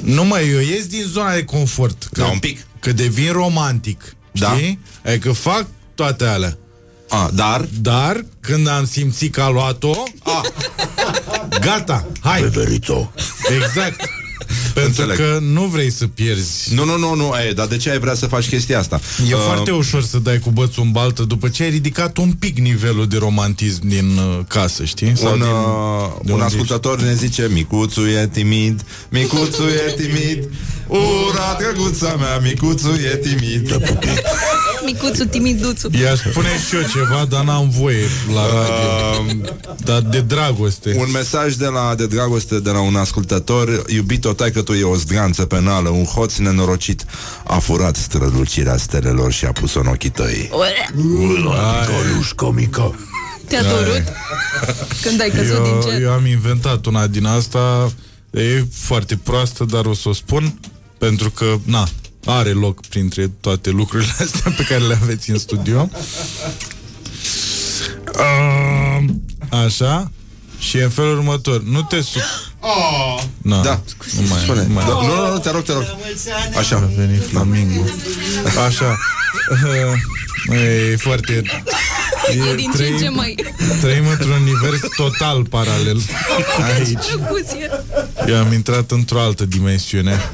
Nu, mă, eu ies din zona de confort. Că, da, un pic. Că devin romantic, știi? Da. Adică fac toate alea. A, dar? Dar, când am simțit că a luat-o, a, gata, hai. Preferit-o. Exact. Pentru înțeleg. Că nu vrei să pierzi. Nu, nu, nu, nu, e, dar de ce ai vrea să faci chestia asta? E uh, foarte ușor să dai cu bățul în baltă după ce ai ridicat un pic nivelul de romantism din uh, casă, știi? Sau un, din, uh, un ascultător ești? Ne zice, Micuțu e timid, Micuțu e timid, ura, drăguța mea, Micuțu e timid. Micuțu, timiduțu. I-aș spune și eu ceva, dar n-am voie la radio. Uh, dar de dragoste. Un mesaj de la de dragoste de la un ascultător. Iubito, taică-tu e o zdranță penală. Un hoț nenorocit a furat strălucirea stelelor și a pus-o în ochii tăi. Colușco mică. Te-a dorut? Când ai căzut eu, din cer? Eu am inventat una din asta. E foarte proastă, dar o să o spun, pentru că, na, are loc printre toate lucrurile astea pe care le aveți în studio. Așa. Și în felul următor. Nu te su... Oh. Na, da. Nu mai, spune. Nu, mai. Oh. nu, nu, nu, te rog, te rog. Așa. A venit flamingo. Așa. E foarte... E din trăim, ce mai... trăim într-un univers total paralel. Aici. Eu am intrat într-o altă dimensiune.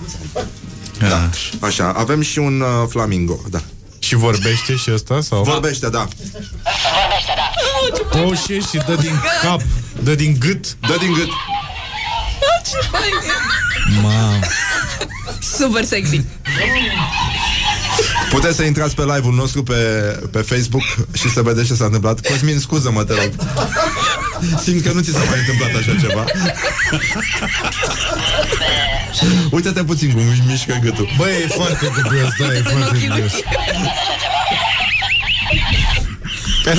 Da. Așa, avem și un uh, flamingo, da. Și vorbește și ăsta? Sau? Vorbește, da. Vorbește, da. Poșe și dă din cap, dă din gât. Dă din gât. Mamă. Super sexy. Puteți să intrați pe live-ul nostru pe, pe Facebook și să vedeți ce s-a întâmplat. Cosmin, scuză-mă, te rog. Simt că nu ți s-a mai întâmplat așa ceva. Uite-te puțin cum își mișcă gâtul. Băi, e foarte dubios, da, e foarte dubios.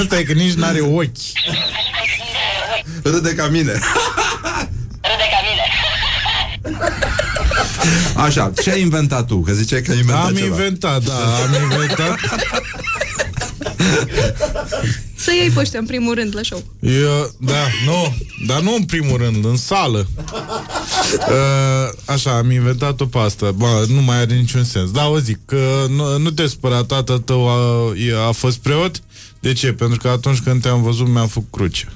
Asta e că nici n-are ochi. Râde ca mine. Râde ca mine. Așa, ce ai inventat tu? Că ziceai că ai inventat am ceva. Inventat, da, am inventat. Să iei pe ăștia în primul rând la show. Eu, da, nu, dar nu în primul rând, în sală. Așa, am inventat-o pe asta. Bă, nu mai are niciun sens. Da, o zic, că nu, nu te spăra, tatăl tău a, a fost preot. De ce? Pentru că atunci când te-am văzut mi-am făcut cruce.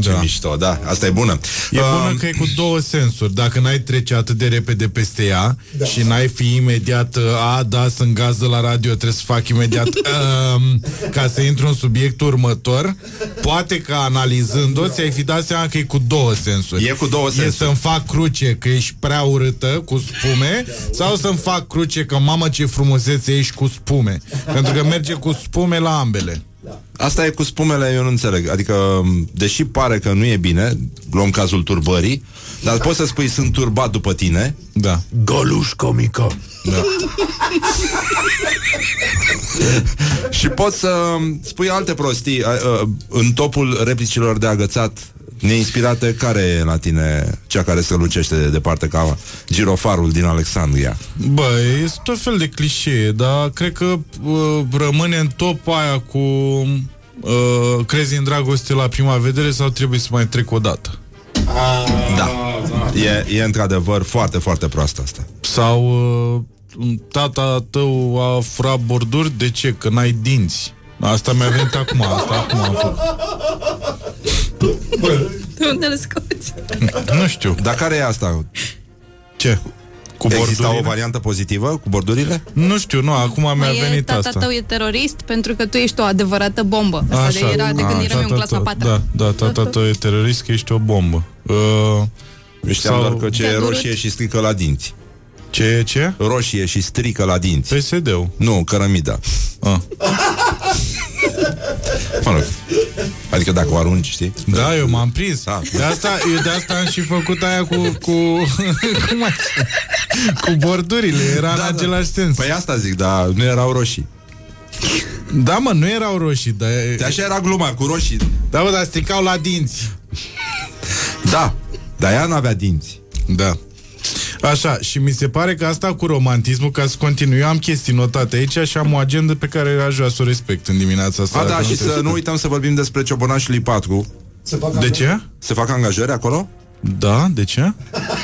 Ce da. Mișto, da, asta e bună. E uh, bună că e cu două sensuri. Dacă n-ai trece atât de repede peste ea, da. Și n-ai fi imediat a, da, sunt gază la radio, trebuie să fac imediat uh, ca să intru în subiectul următor. Poate că analizând-o ți-ai fi dat seama că e cu două sensuri. E cu două sensuri. E să-mi fac cruce că ești prea urâtă cu spume, sau să-mi fac cruce că mamă ce frumusețe ești cu spume. Pentru că merge cu spume la ambele. Asta e cu spumele, eu nu înțeleg. Adică, deși pare că nu e bine, luăm cazul turbării, dar poți să spui, sunt turbat după tine. Da. Golușco mică. Da. Și poți să spui alte prostii. În topul replicilor de agățat neinspirate, care e la tine cea care se lucește de departe ca girofarul din Alexandria? Bă, este tot fel de clișee, dar cred că uh, rămâne în top aia cu uh, crezi în dragoste la prima vedere sau trebuie să mai trec o dată? Da, e, e într-adevăr foarte, foarte proastă asta. Sau uh, tata tău a furat borduri, de ce? Că n-ai dinți. Asta mi-a venit acum, asta acum am făcut. De unde le scoți? Nu știu. Dar care e asta? Ce? Cu exista o variantă pozitivă cu bordurile? Nu știu, nu, acum mi-a venit asta. E, tata asta. Tău e terorist pentru că tu ești o adevărată bombă. Asta așa, de, era de a, când eram eu în clasa patra. Da, da, tata tău e terorist că ești o bombă. Uh, știam doar că ce e roșie și strică la dinți. Ce e ce? Roșie și strică la dinți. P S D-ul. Nu, cărămida. Ah. Mă rog. Adică dacă o arunci, știi? Da, eu m-am prins. Ah, de, asta, eu de asta am și făcut aia cu... Cu, cum așa? Cu bordurile. Era da, în același da. Sens. Păi asta zic, dar nu erau roșii. Da, mă, nu erau roșii. Dar... Așa era gluma, cu roșii. Da, mă, dar stricau la dinți. Da, dar ea n-avea dinți. Da. Așa, și mi se pare că asta cu romantismul, ca să continui, eu am chestii notate aici și am o agendă pe care aș vrea să o respect în dimineața asta. A, da, și să nu uităm să vorbim despre Ciobănașului patru. De ce? Se fac angajări acolo? Da, de ce?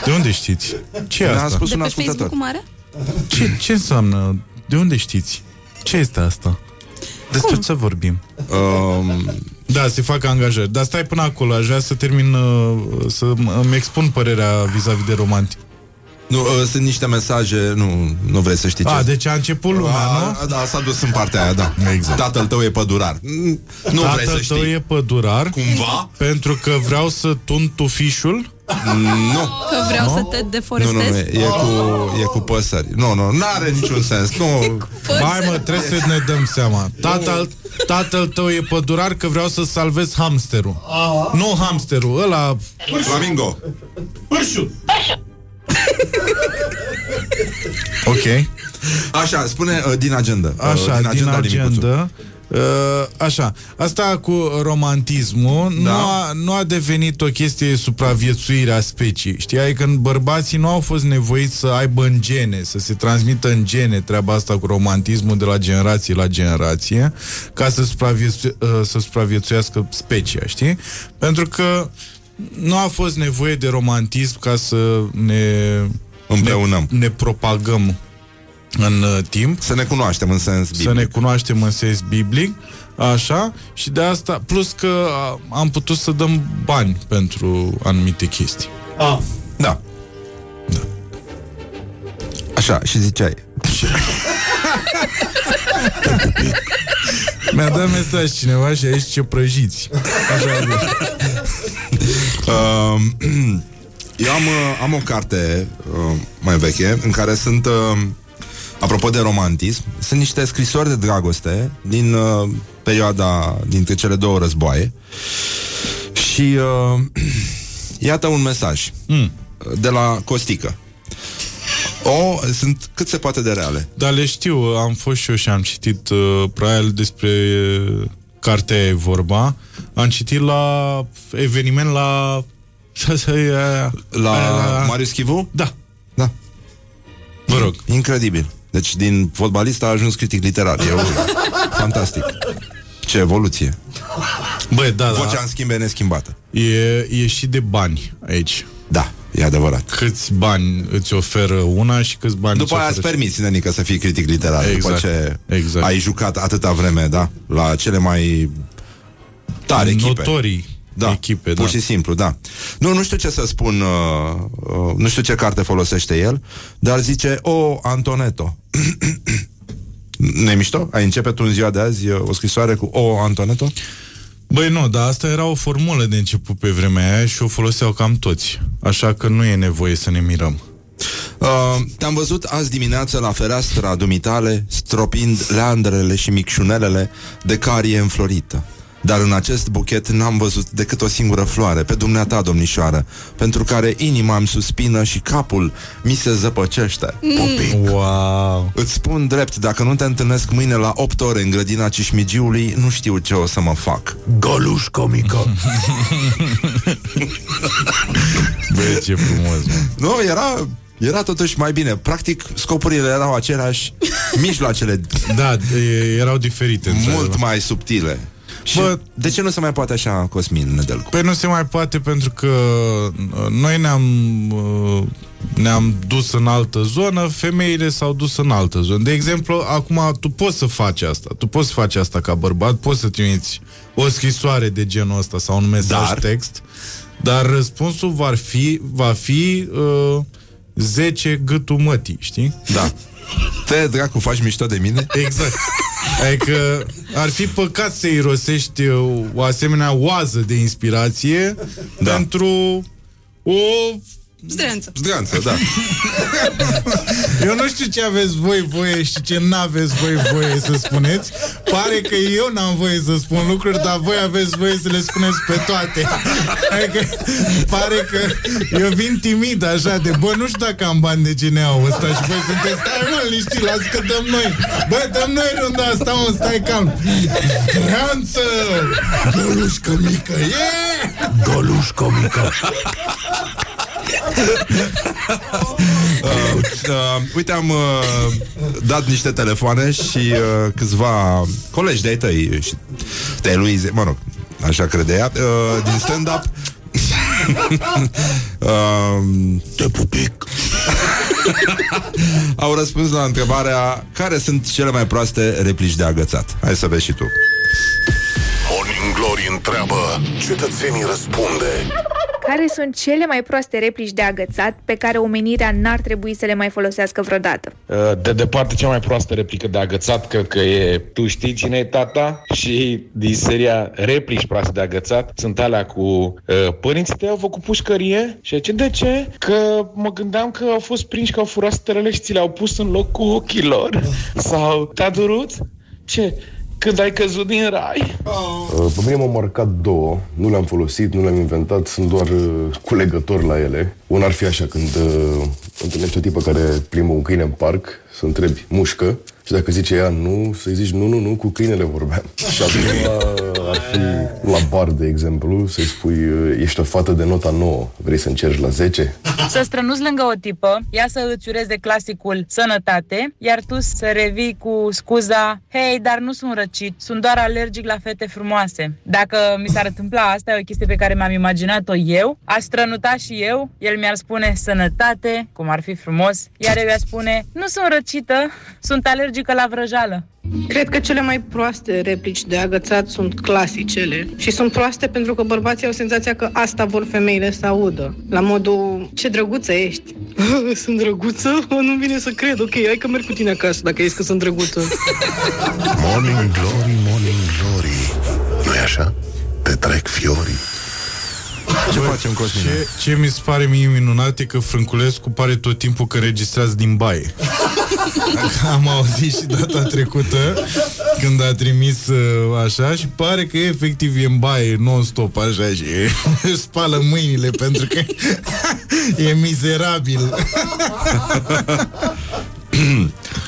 De unde știți? Ce e asta? De pe Facebook-ul mare? Ce, ce înseamnă? De unde știți? Ce este asta? Despre ce vorbim? Um... Da, se fac angajări. Dar stai până acolo, aș vrea să termin, să îmi expun părerea vis-a-vis de romantic. Nu, uh, sunt niște mesaje, nu, nu vrei să știi ce. A, deci a început lumea, a, nu? Da, s-a dus în partea aia, da. Exact. Tatăl tău e pădurar. Nu Tatăl vrei să știi. Tatăl tău e pădurar. Cumva? Pentru că vreau să tund tufișul Nu. Că vreau no? să te deforestez? Nu, nu, nu. E, cu, e cu păsări. Nu, nu, n-are niciun sens. Nu. Hai mă, trebuie să ne dăm seama. Tatăl, tatăl tău e pădurar că vreau să salvez hamsterul. Ah. Nu hamsterul, ăla... Flamingo. Pârșu. Ok. Așa, spune uh, din agenda. Așa, uh, din agenda. Din agenda Uh, așa, asta cu romantismul da. nu, a, nu a devenit o chestie de supraviețuire a speciei. Știi, adică bărbații nu au fost nevoiți să aibă în gene, să se transmită în gene treaba asta cu romantismul de la generație la generație ca să, supraviețu- să supraviețuiască specia, știi? Pentru că nu a fost nevoie de romantism ca să ne, ne, ne propagăm în uh, timp. Să ne cunoaștem în sens biblic. Să ne cunoaștem în sens biblic. Așa. Și de asta, plus că am putut să dăm bani pentru anumite chestii. Ah. Da. Da. Așa, și ziceai. Mi-a dat mesaj cineva și a zis ce prăjiți. Așa. uh, Eu am, am o carte uh, mai veche în care sunt... Uh, Apropo de romantism, sunt niște scrisori de dragoste din uh, perioada dintre cele două războaie. Și uh, iată un mesaj mm. de la Costică. O, sunt cât se poate de reale. Dar le știu, am fost și eu și am citit uh, Prael despre uh, cartea e vorba. Am citit la eveniment la... La Marius Chivu? Da. Da. Vă rog. Incredibil. Deci din fotbalist a ajuns critic literar. E o... fantastic. Ce evoluție. Băi, da, vocea da. în schimb e neschimbată. E, e și de bani aici. Da, e adevărat. Câți bani îți oferă una și câți bani după îți aia îți permiți, Nenica, să fii critic literar. Exact. După ce exact. ai jucat atâta vreme, da? La cele mai tare echipe. Notorii. Da, echipe, pur și da. simplu, da. Nu, nu știu ce să spun, uh, uh, nu știu ce carte folosește el, dar zice, o, Antoneto. Nu-i mișto? Ai începe tu în ziua de azi o scrisoare cu o, Antoneto? Băi, nu, dar asta era o formulă de început pe vremea aia și o foloseau cam toți. Așa că nu e nevoie să ne mirăm. Uh, te-am văzut azi dimineață la fereastra dumitale, stropind leandrele și micșunelele de carie înflorită. Dar în acest buchet n-am văzut decât o singură floare, pe dumneata, domnișoară, pentru care inima îmi suspină și capul mi se zăpăcește. Pupic. Wow. Îți spun drept, dacă nu te întâlnesc mâine la opt ore în grădina Cismigiului, nu știu ce o să mă fac. Goluș comică. Băi, ce frumos, mă. Nu, era... Era totuși mai bine. Practic, scopurile erau aceleași, mijloacele... Da, erau diferite. Mult mai subtile. Bă, de ce nu se mai poate așa, Cosmin Nedelcu? Păi nu se mai poate pentru că noi ne-am ne-am dus în altă zonă, femeile s-au dus în altă zonă. De exemplu, acum tu poți să faci asta. Tu poți să faci asta ca bărbat, poți să trimiți o scrisoare de genul ăsta sau un mesaj dar... text, dar răspunsul va fi va fi uh, zece gâtul mătii, știi? Da. Te, dracu, faci mișto de mine? Exact. Adică ar fi păcat să irosești o asemenea oază de inspirație da. pentru o... Zdreanță. Zdreanță, da. Eu nu știu ce aveți voi voie și ce n-aveți voi voie să spuneți. Pare că eu n-am voie să spun lucruri, dar voi aveți voie să le spuneți pe toate. Adică, pare că eu vin timid așa de, bă, nu știu dacă am bani de G N A-ul ăsta și voi sunteți, stai mă, liniștit, las că dăm noi. Bă, dăm noi runda asta, mă, stai calm. Zdreanță! Golușcă mică, yeah! Golușcă mică. uh, uh, uite, am uh, dat niște telefoane și uh, câțiva colegi de-ai tăi și de-ai lui, mă rog, așa credea, uh, din stand-up. uh, Te pupic. Au răspuns la întrebarea care sunt cele mai proaste replici de agățat. Hai să vezi și tu. Morning Glory întreabă, cetățenii răspunde. Care sunt cele mai proaste replici de agățat pe care omenirea n-ar trebui să le mai folosească vreodată? De departe, cea mai proastă replică de agățat cred că e "tu știi cine-i tata?" și din seria replici proaste de agățat sunt alea cu "părinții tăi au făcut pușcărie?" și ce "de ce? Că mă gândeam că au fost prinși, că au furat strălele și ți le-au pus în loc cu ochii lor." Sau "te-a durut? Ce? Când ai căzut din rai?" Oh. Pe mine m-au marcat două. Nu le-am folosit, nu le-am inventat. Sunt doar uh, culegător la ele. Una ar fi așa, când uh, întâlnești o tipă care plimbă un câine în parc, să întrebi "mușcă" și dacă zice ea "nu", să-i zici "nu, nu, nu, cu câinele vorbeam." Și atunci ar fi la bar, de exemplu, să-i spui uh, "ești o fată de nota nouă, vrei să încerci la zece?" Să strănuți lângă o tipă, ea să îți ureze clasicul "sănătate", iar tu să revii cu scuza "hei, dar nu sunt răcit, sunt doar alergic la fete frumoase." Dacă mi s-ar întâmpla asta, e o chestie pe care mi-am imaginat-o eu, aș strănuta și eu, el mi-ar spune "sănătate", cum ar fi frumos, iar eu i-aș spune "nu sunt răcită, sunt alergică la vrăjală." Cred că cele mai proaste replici de agățat sunt clasicele și sunt proaste pentru că bărbații au senzația că asta vor femeile să audă. La modul "ce drăguță ești." "Sunt drăguță? Nu-mi vine să cred. Ok, hai că merg cu tine acasă dacă ești că sunt drăguță." Morning glory, morning glory, nu-i așa? Te trec fiorii. Ce facem, Cosmin? Ce, ce mi se pare mie minunat e că Frunculescu pare tot timpul că registrează din baie. Dacă am auzit și data trecută când a trimis așa și pare că efectiv e în baie non-stop așa și spală mâinile pentru că e mizerabil.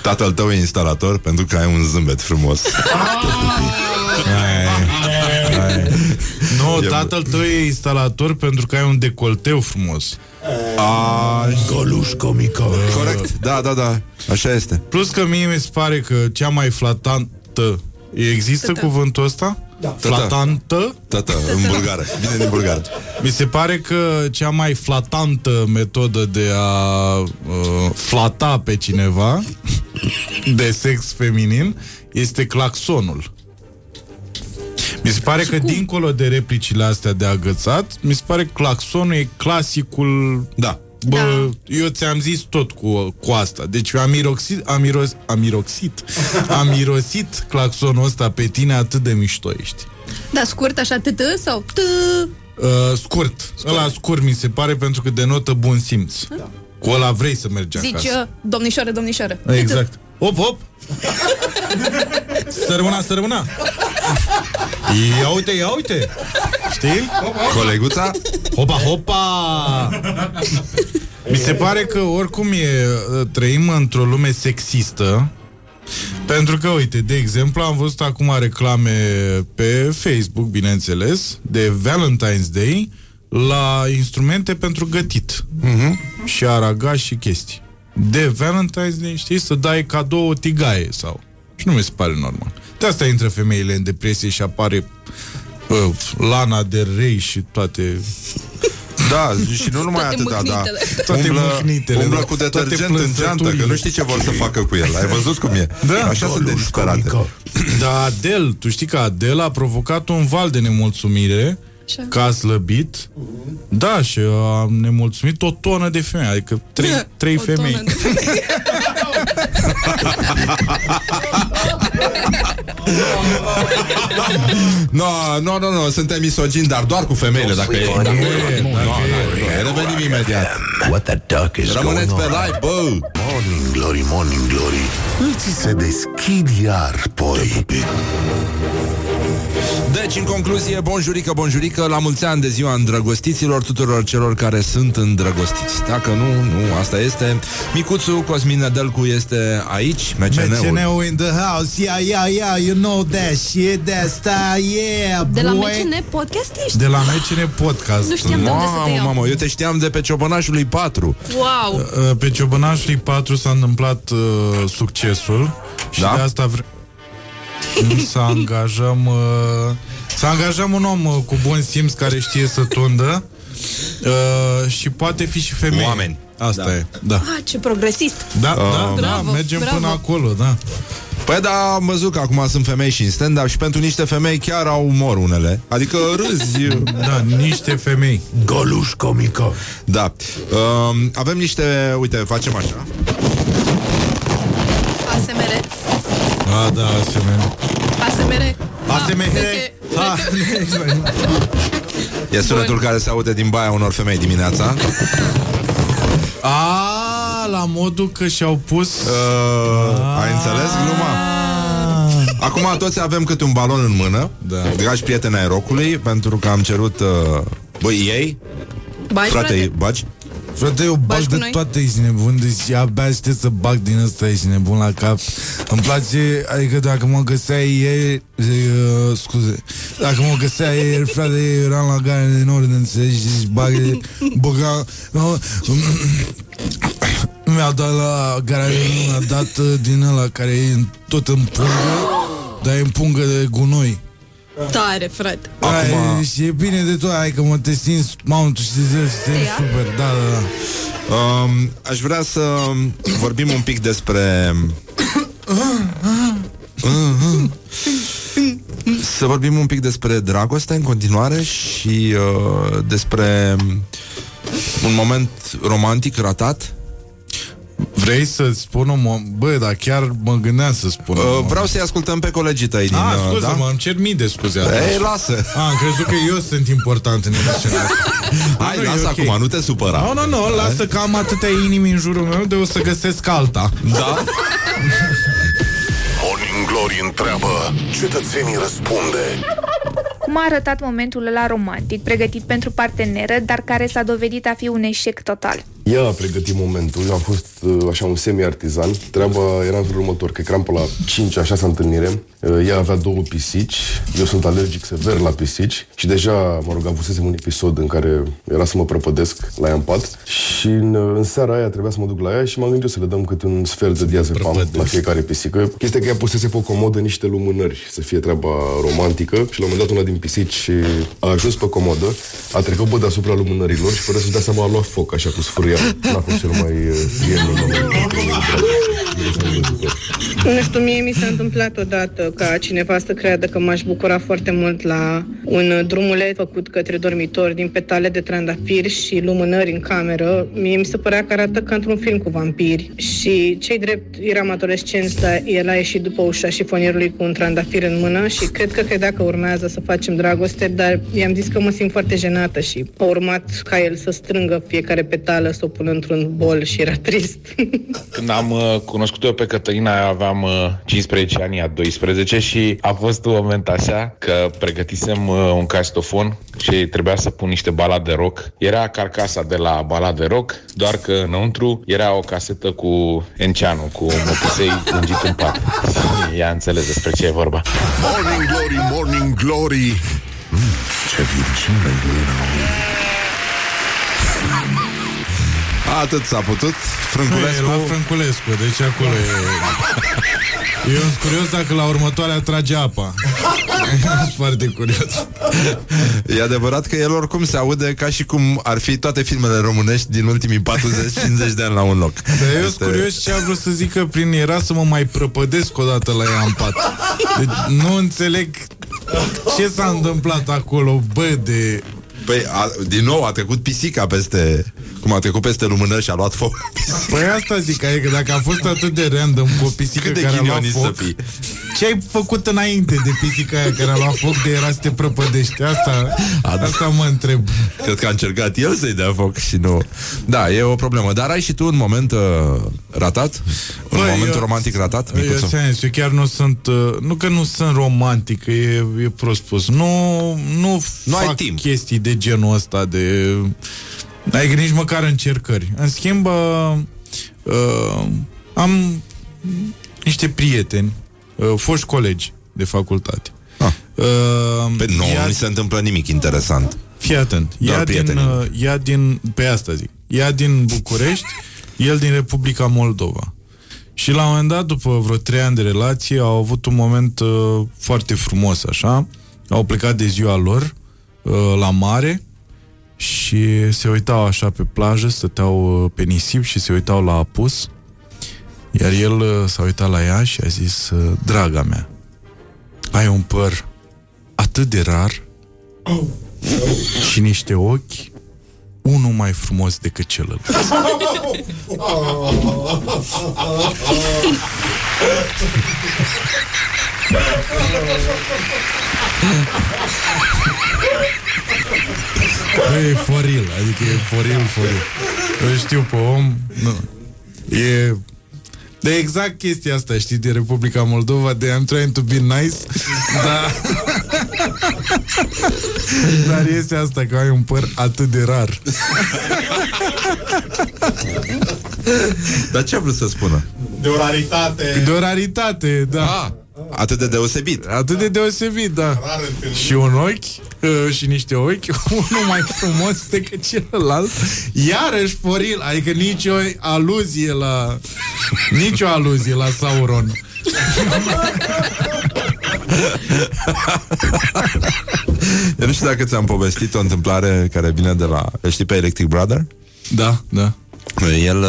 Tatăl tău e instalator pentru că ai un zâmbet frumos. Nu, no, tatăl tău e instalator pentru că ai un decolteu frumos. Goluș comică. Corect, da, da, da, așa este. Plus că mie mi se pare că cea mai flatantă... Există cuvântul ăsta? Da. Flatantă? Tata, în bulgară, vine din bulgară. Mi se pare că cea mai flatantă metodă de a uh, flata pe cineva de sex feminin este claxonul. Mi se pare că dincolo de replicile astea de agățat, mi se pare că claxonul e clasicul... Da. Bă, da. Eu ți-am zis tot cu, cu asta. Deci eu am iroxit, am, iros, am, iroxit, am irosit claxonul ăsta pe tine, atât de mișto ești. Da, scurt, așa, tâtă sau tâ? Uh, scurt. scurt. Ăla scurt mi se pare pentru că denotă bun simț. Da. Cu ăla vrei să mergi acasă. Zici, uh, domnișoară, domnișoară. Exact. Hop, hop. Sărmâna, sărmâna. Ia uite, ia uite. Știi? Coleguța. Hopa, hopa. Mi se pare că oricum e, trăim într-o lume sexistă. Pentru că, uite, de exemplu, am văzut acum reclame pe Facebook, bineînțeles, de Valentine's Day la instrumente pentru gătit. Uh-huh. Și aragaz și chestii. De Valentine's Day, știi, să dai cadou o tigaie sau... Și nu mi se pare normal. De asta intră femeile în depresie și apare uh, Lana de Rei și toate... Da, și nu numai toate atâta, mâhnitele. Da. Toate umblă, mâhnitele. Umblă cu detergent în geantă, că nu știi ce vor să facă cu el. Ai văzut cum e? Da, așa sunt de disperate. Dar Adele, tu știi că Adele a provocat un val de nemulțumire, așa, că a slăbit. Mm-hmm. Da, și am nemulțumit o tonă de femei, adică trei, trei femei. Nu, nu, nu, nu, suntem misogini, dar doar cu femeile, dacă e. Nu, nu, nu, revenim imediat. Rămâneți pe live, bă! Morning Glory, Morning Glory, îți se deschid iar poi. Deci, în concluzie, bonjurică, bonjurică, la mulți ani de ziua îndrăgostiților, tuturor celor care sunt îndrăgostiți. Dacă nu, nu, asta este. Micuțu, Cosmin Nedelcu este aici, M C N-ul in the house, yeah, yeah, yeah, you know that shit, that's that, yeah, boy. De la M C N Podcast ești? De la M C N Podcast. Nu știam de unde să te iau. Mamă, eu te știam de pe Ciobănașului patru. Wow. Pe Ciobănașului patru s-a întâmplat uh, succesul și da? De asta vreau... Să angajăm uh, Să angajăm un om uh, cu bun simț, care știe să tundă uh, și poate fi și femeie. Oameni. Asta da. E da. Ah, ce progresist. Da, uh, da, bravo, da, mergem bravo. Până acolo, da. Păi da, am văzut că acum sunt femei și în stand-up și pentru niște femei chiar au umor unele. Adică râzi. Da, niște femei. Goluș comică. Da. Um, avem niște... Uite, facem așa. A S M R. Ah, da, A S M R. A S M R. A S M R. E sunetul care se aude din baia unor femei dimineața. A, la modul că și-au pus... Ai înțeles gluma? Acum toți avem câte un balon în mână, dragi prieteni ai rockului, pentru că am cerut... Băi, ei? Frate, bagi? Frate, eu bag de toate, ești nebun. Deci abia aștept să bag din ăsta, ești nebun la cap. Îmi place, adică dacă mă găseai ieri uh, Scuze dacă mă găseai ieri, frate, eu eram la gare de nord, înțelegi? Deci bag de... Băga... Mi-a dat la gare de nord, mi-a dat din ăla care e tot în pungă, dar e în pungă de gunoi. Tare, frate. Acum... Și e bine de tot, hai că mă te simți mountul și te simți super, da, da, da. Um, aș vrea să vorbim un pic despre... uh-huh. Să vorbim un pic despre dragoste în continuare și uh, despre un moment romantic ratat. Vrei să-ți spun o... Mo- Bă, dar chiar mă gândeam să spun o... Uh, vreau să-i ascultăm pe colegii tăi din... Ah, scuze-mă, da? Îmi cer mii de scuze. Ei, lasă! Ah, am crezut că eu sunt important în emisiunea asta. Hai, lasă okay. Acum, nu te supăra. Nu, no, nu, no, nu, no, lasă că am atâtea inimi în jurul meu de o să găsesc alta. Da? Morning Glory întreabă, cetățenii răspunde. Cum a arătat momentul ăla romantic, pregătit pentru parteneră, dar care s-a dovedit a fi un eșec total? Ea a pregătit momentul, eu am fost așa un semi-artizan. Treaba era în felul următor, că eram pe la cinci la șase întâlnire. Ea avea două pisici, eu sunt alergic sever la pisici și deja, mă rog, avusesem un episod în care era să mă prăpădesc la ea în pat și în, în seara aia trebuia să mă duc la ea și m-am gândit să le dăm cât un sfert de diazepam la fiecare pisică. Chestia că ea pusese pe o comodă niște lumânări să fie treaba romantică și la un moment dat una din pisici a ajuns pe comodă, a trecut pe deasupra lumânărilor și fără să-și dea seama a luat foc așa cu sfârâia. N-a fost cel mai uh, Nu știu, mie mi s-a întâmplat odată ca cineva să creadă că m-aș bucura foarte mult la un drumuleț făcut către dormitor din petale de trandafiri și lumânări în cameră. Mie mi se părea că arată ca într-un film cu vampiri și cei drept eram adolescenți, dar el a ieșit după ușa șifonierului cu un trandafir în mână și cred că credea că urmează să facem dragoste, dar i-am zis că mă simt foarte jenată și a urmat ca el să strângă fiecare petală, să o pună într-un bol și era trist. Când am uh, cunoscut eu pe Cătălina, aveam uh, cincisprezece ani, ea doisprezece și a fost un moment așa că pregătisem uh, un castofon și trebuia să pun niște balade rock. Era carcasa de la balade rock, doar că înăuntru era o casetă cu Enceanu, cu măpusei lungit în pat. Ea a înțeles despre ce e vorba. Morning Glory, Morning Glory! Mm, ce virgină e. Atât s-a putut. Frunculescu. Nu, e la Frunculescu, deci acolo e... Eu sunt curios dacă la următoarea trage apa. Sunt foarte curios. E adevărat că el oricum se aude ca și cum ar fi toate filmele românești din ultimii patruzeci cincizeci de ani la un loc. Dar eu sunt este... curios ce a vrut să zică prin era să mă mai prăpădesc odată la ea în pat. Deci nu înțeleg ce s-a întâmplat acolo, bă, de... Păi, a, din nou, a trecut pisica peste... Cum a trecut peste lumânări și a luat foc. Păi asta zic, adică dacă a fost atât de random cu o pisică care a luat foc, ce ai făcut înainte de pisica aia care a luat foc de era să te prăpădești? Asta, asta mă întreb. Cred că a încercat el să-i dea foc și nu... Da, e o problemă. Dar ai și tu un moment uh, ratat? Bă, un moment eu, romantic ratat? Eu, eu chiar nu sunt... Uh, nu că nu sunt romantic, e, e prost spus. Nu, nu, nu fac ai timp. Chestii de genul ăsta de... Adică nici măcar încercări. În schimb, uh, uh, am niște prieteni, uh, foști colegi de facultate. Ah. Uh, Pe nouă nu mi se întâmplă nimic interesant. Fii atent. Ea din, uh, ea din... Pe asta zic. Ea din București, el din Republica Moldova. Și la un moment dat, după vreo trei ani de relație, au avut un moment uh, foarte frumos, așa. Au plecat de ziua lor uh, la mare... Și se uitau așa pe plajă, stăteau pe nisip și se uitau la apus Iar el s-a uitat la ea și a zis: draga mea, ai un păr atât de rar și niște ochi unul mai frumos decât celălalt. Băi, e foril, adică e foril, foril. Eu știu pe om, nu. E... de exact chestia asta, știi, de Republica Moldova, de I'm trying to be nice, dar... dar este asta, că ai un păr atât de rar. Dar ce a vrut să spună? De o raritate. De o raritate, da. Ah, atât de deosebit. Atât de deosebit, da. Și un ochi, uh, și niște ochi, unul mai frumos decât celălalt. Iarăși foril, adică nicio aluzie la... nicio aluzie la Sauron. Eu nu știu dacă ți-am povestit o întâmplare care vine de la... știi pe Electric Brother? Da, da. El,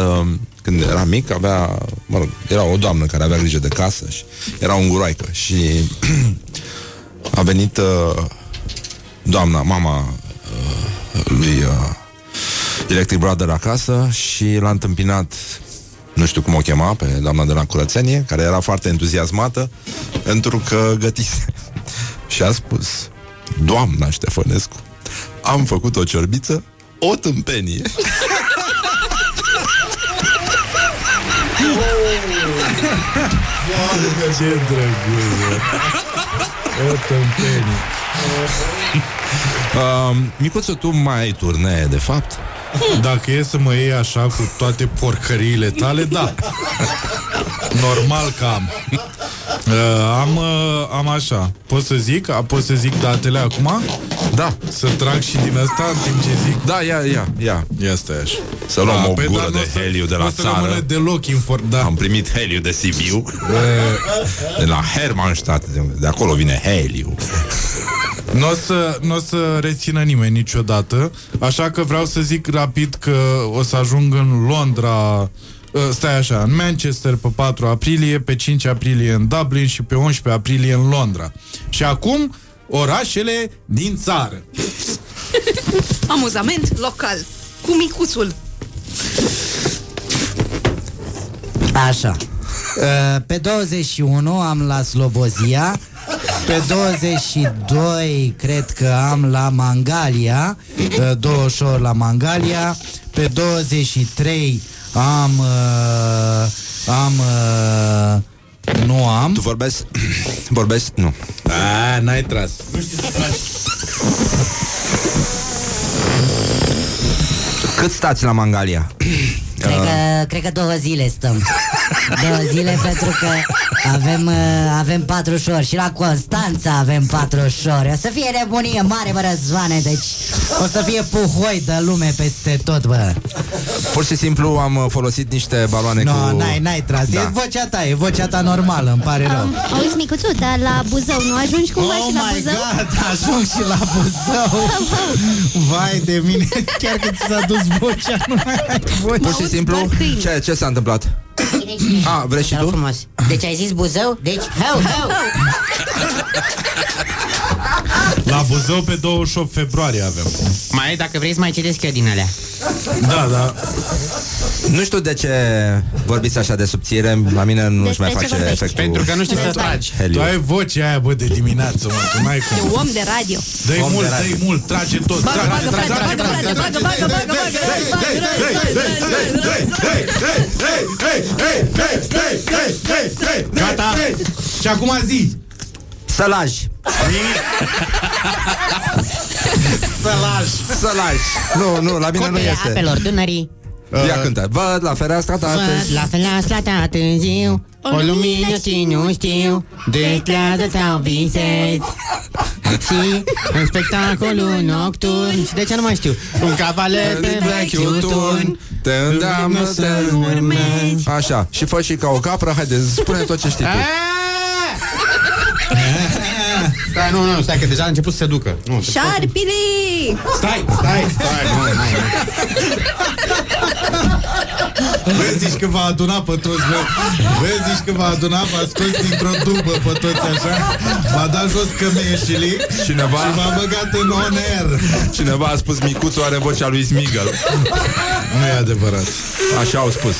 când era mic, avea... mă rog, era o doamnă care avea grijă de casă și era unguroaică. Și a venit doamna, mama lui Electric Brother acasă și l-a întâmpinat... nu știu cum o chema, pe doamna de la curățenie, care era foarte entuziasmată pentru că gătise. Și a spus: doamna Ștefănescu, am făcut o ciorbiță, o tâmpenie. Ce drăguță! O tâmpenie. uh, Micuțu, tu mai ai turnee, de fapt? Dacă e să mă iei așa cu toate porcăriile tale, da. Normal că am. Uh, am, uh, am așa. Pot să zic? A, pot să zic datele acum? Da. Să trag și din asta în timp ce zic? Da, ia, ia, ia. Ia stai așa. Să luăm da, o gură da, de heliu de la țară. Nu să deloc inform... Da. Am primit heliu de Sibiu. Uh... De la Hermannstadt. De acolo vine heliu. Nu o să, n-o să rețină nimeni niciodată, așa că vreau să zic rapid că o să ajung în Londra, stai așa, în Manchester pe patru aprilie, pe cinci aprilie în Dublin și pe unsprezece aprilie în Londra. Și acum, orașele din țară. Amuzament local, cu Micuțul. Așa. Pe douăzeci și unu am la Slobozia. Pe douăzeci și doi cred că am la Mangalia, douăzeci și opt la Mangalia. Pe douăzeci și trei am am nu am. Tu vorbești? Vorbești? Nu. A, n-ai tras. Nu știu să tragi. Cât stați la Mangalia? Cred că, cred că două zile stăm. Două zile pentru că avem, avem patru șori. Și la Constanța avem patru șori. O să fie nebunie mare, bă, Răzvane. Deci o să fie puhoi de lume peste tot, bă. Pur și simplu am folosit niște baloane no, cu... Nu, n-ai, n-ai tras, da. E vocea ta, e vocea ta normală, îmi pare rău. um, Auzi, Micuțu, dar la Buzău nu ajungi cumva oh și la Buzău? Oh my God, ajung și la Buzău. Vai de mine, chiar că ți s-a dus vocea, nu mai ai voce. Pur și simplu, ce, ce s-a întâmplat? A, vrei și tu? Frumos. Deci ai zis Buzău? Deci, hau, hau! La Buzău pe douăzeci și opt februarie avem. Mai ai, dacă vrei, să mai citesc eu din alea. Da, da. Nu știu de ce vorbiți așa de subțire. La mine nu își mai face efectul. Pentru că nu știi să tragi. Tu ai vocea aia, bă, de dimineață, mă, tu n-ai cum. E om de radio. Dă-i mult, dă-i mult, trage tot. Bagă, bagă, bagă, bagă, bagă, bagă, bagă. Gata. Și acum zi Sălaj. Sălaj. Sălaj. Nu, nu, la mine nu este. Copele apelor Dunării. Ia cântă. Văd la fereastra ta târziu, la fereastra ta târziu, o lumină și nu știu, destrează sau visez. Și în spectacolul nocturn, de ce nu mai știu, un cavaler pe vechiul turn te îndeamnă să-l urmezi. Așa, și fă și ca o capră. Haide, spune tot ce știi tu. Stai, nu, nu, stai, că deja a început să se ducă. Șarpili! Stai, stai, stai, stai. Vezi, zici că va aduna pe toți, bă. Vezi, zici că va aduna, v-a scos dintr-o dubă pe toți așa, v-a dat jos cămeșilii cineva... și v-a băgat în on-air. Cineva a spus, Micuțu are vocea lui Smigel. Nu e adevărat. Așa au spus.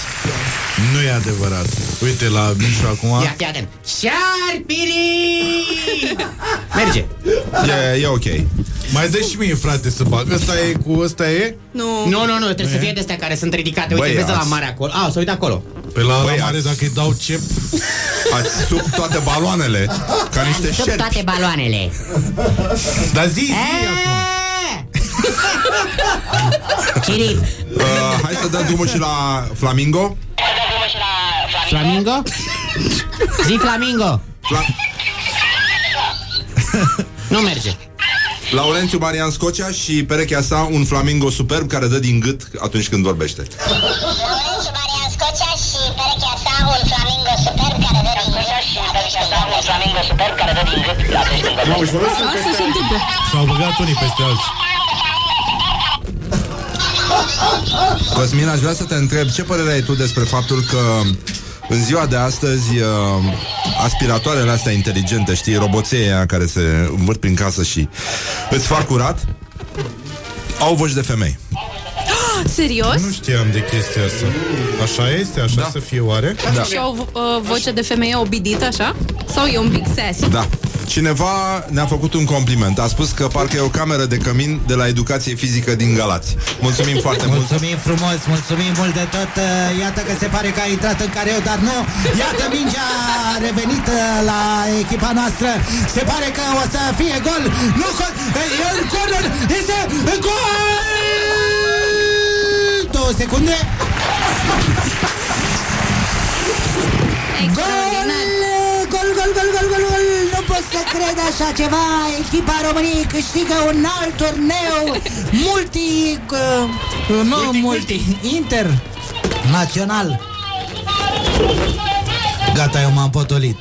Nu e adevărat. Uite la Mișu acum. Ia, ia, ia. Șarpili! Merge. E, e ok. Mai dă și mie, frate, să bag. Ăsta e cu ăsta e? Nu, nu, nu, nu. Trebuie e? Să fie de astea care sunt ridicate. Uite, băi, vezi ați... la mare acolo. A, să uite acolo. Pe la, băi, la mare, ați... dacă îi dau cep, ați sub toate baloanele. Ca niște șerpi. Sub toate baloanele. Dar zi, zi acum. uh, hai să dăm drumul și la Flamingo. Să dăm drumul și la Flamingo. Flamingo? Zi Flamingo. Flam- nu merge. Laurențiu Marian Scocea și perechea sa, un flamingo superb care dă din gât atunci când vorbește. Laurențiu Marian Scocea și perechea sa, un flamingo superb care dă din gât. Și perechea sa, un flamingo superb care dă din gât atunci când vorbește. Asta se întâmplă. S-au băgat unii peste alții. Cosmin, aș vrea să te întreb ce părere ai tu despre faptul că în ziua de astăzi aspiratoarele astea inteligente, știi, roboței aia care se învârt prin casă și îți fac curat, au voci de femei. Serios? Nu știam de chestia asta. Așa este? Așa da. Să fie oare? Da. Și au uh, voce de femeie obidită, așa? Sau e un pic sassy? Da. Cineva ne-a făcut un compliment. A spus că parcă e o cameră de cămin de la educație fizică din Galați. Mulțumim foarte mult. Mulțumim frumos, mulțumim mult de tot. Iată că se pare că a intrat în careu, dar nu. Iată mingea a revenit la echipa noastră. Se pare că o să fie gol. Nu, în corner este gol! Două secunde. Gol! Gol, gol, gol, gol, gol, gol! Nu pot să cred așa ceva! Echipa României câștigă un alt turneu multi... Uh, nu multi, multi, internațional. Gata, eu m-am potolit.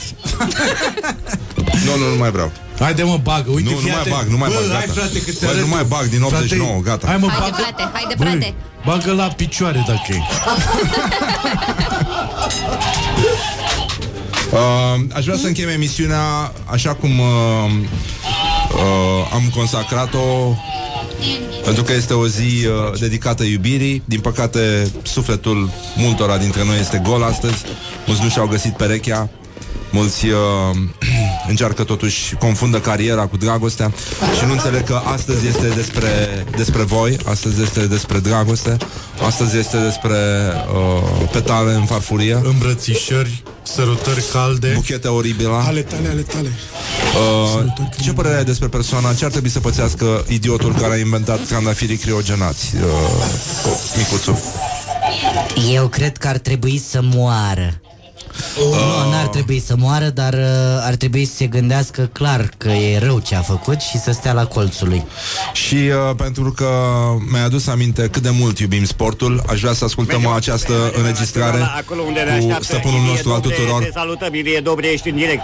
Nu, nu, nu mai vreau. Haide mă, bagă, uite, nu, nu mai bag, nu mai bă, bag, gata. Hai, frate, că bă, nu mai bag, din optzeci și nouă, frate, gata. Hai, mă, hai bagă... de frate, hai de frate. Băi, bagă la picioare dacă e. uh, Aș vrea să închem emisiunea așa cum uh, uh, am consacrat-o, pentru că este o zi uh, dedicată iubirii. Din păcate, sufletul multora dintre noi este gol astăzi. Mulți nu și-au găsit perechea. Mulți uh, încearcă totuși, confundă cariera cu dragostea și nu înțeleg că astăzi este despre, despre voi, astăzi este despre dragoste, astăzi este despre uh, petale în farfurie, îmbrățișări, sărutări calde, buchete oribile. Ale tale, ale tale. Uh, ce părere ai despre persoana? Ce ar trebui să pățească idiotul care a inventat trandafirii criogenați? Uh, Micuțu. Eu cred că ar trebui să moară. Uh... Nu, n-ar trebui să moară, dar uh, ar trebui să se gândească clar că e rău ce a făcut și să stea la colțul lui. Și uh, pentru că mi-ai adus aminte cât de mult iubim sportul, aș vrea să ascultăm Bege, această pe înregistrare pe acolo unde ne cu stăpânul nostru al tuturor. Te salutăm, Ilie Dobre, ești în direct.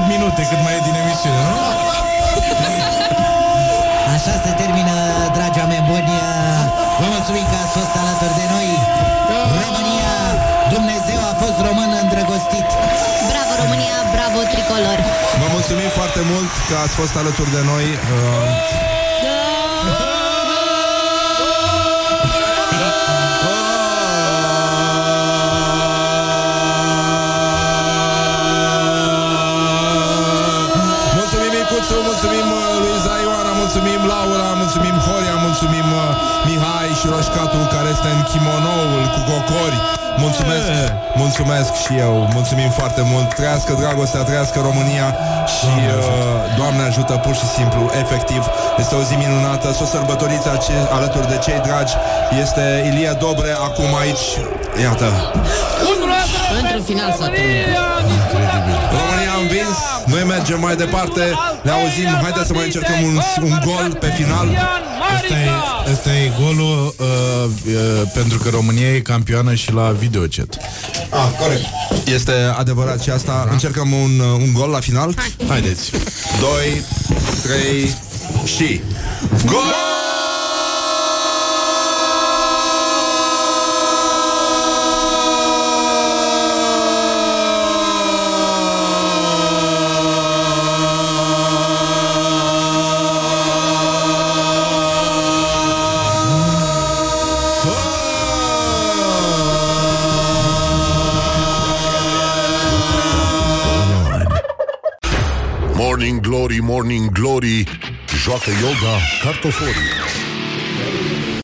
opt minute cât mai e din emisiune, nu? Așa se termină, dragii oameni buni. Vă mulțumim că ați fost alături de noi. România, Dumnezeu a fost român îndrăgostit. Bravo România, bravo tricolor. Vă mulțumim foarte mult că ați fost alături de noi. Mulțumim Luiza Ioana, mulțumim Laura, mulțumim Horia, mulțumim Mihai și Roșcatul care este în kimonoul cu cocori. Mulțumesc, mulțumesc și eu. Mulțumim foarte mult. Trăiască dragostea, trăiască România și Doamne ajută pur și simplu, efectiv. Este o zi minunată. S-o sărbătoriți alături de cei dragi. Este Ilie Dobre acum aici. Iată. Într-un final s-a terminat. România a învins. Noi mergem mai departe. Ne auzim. Haideți să mai încercăm un, un gol pe final. Marica! Ăsta e, e golul uh, uh, pentru că România e campioană și la videochat. Ah, corect. Este adevărat și asta. Da. Încercăm un, un gol la final. Hai. Haideți. doi, trei și... Gol! Morning Glory, Morning Glory, joacă yoga cartoforii.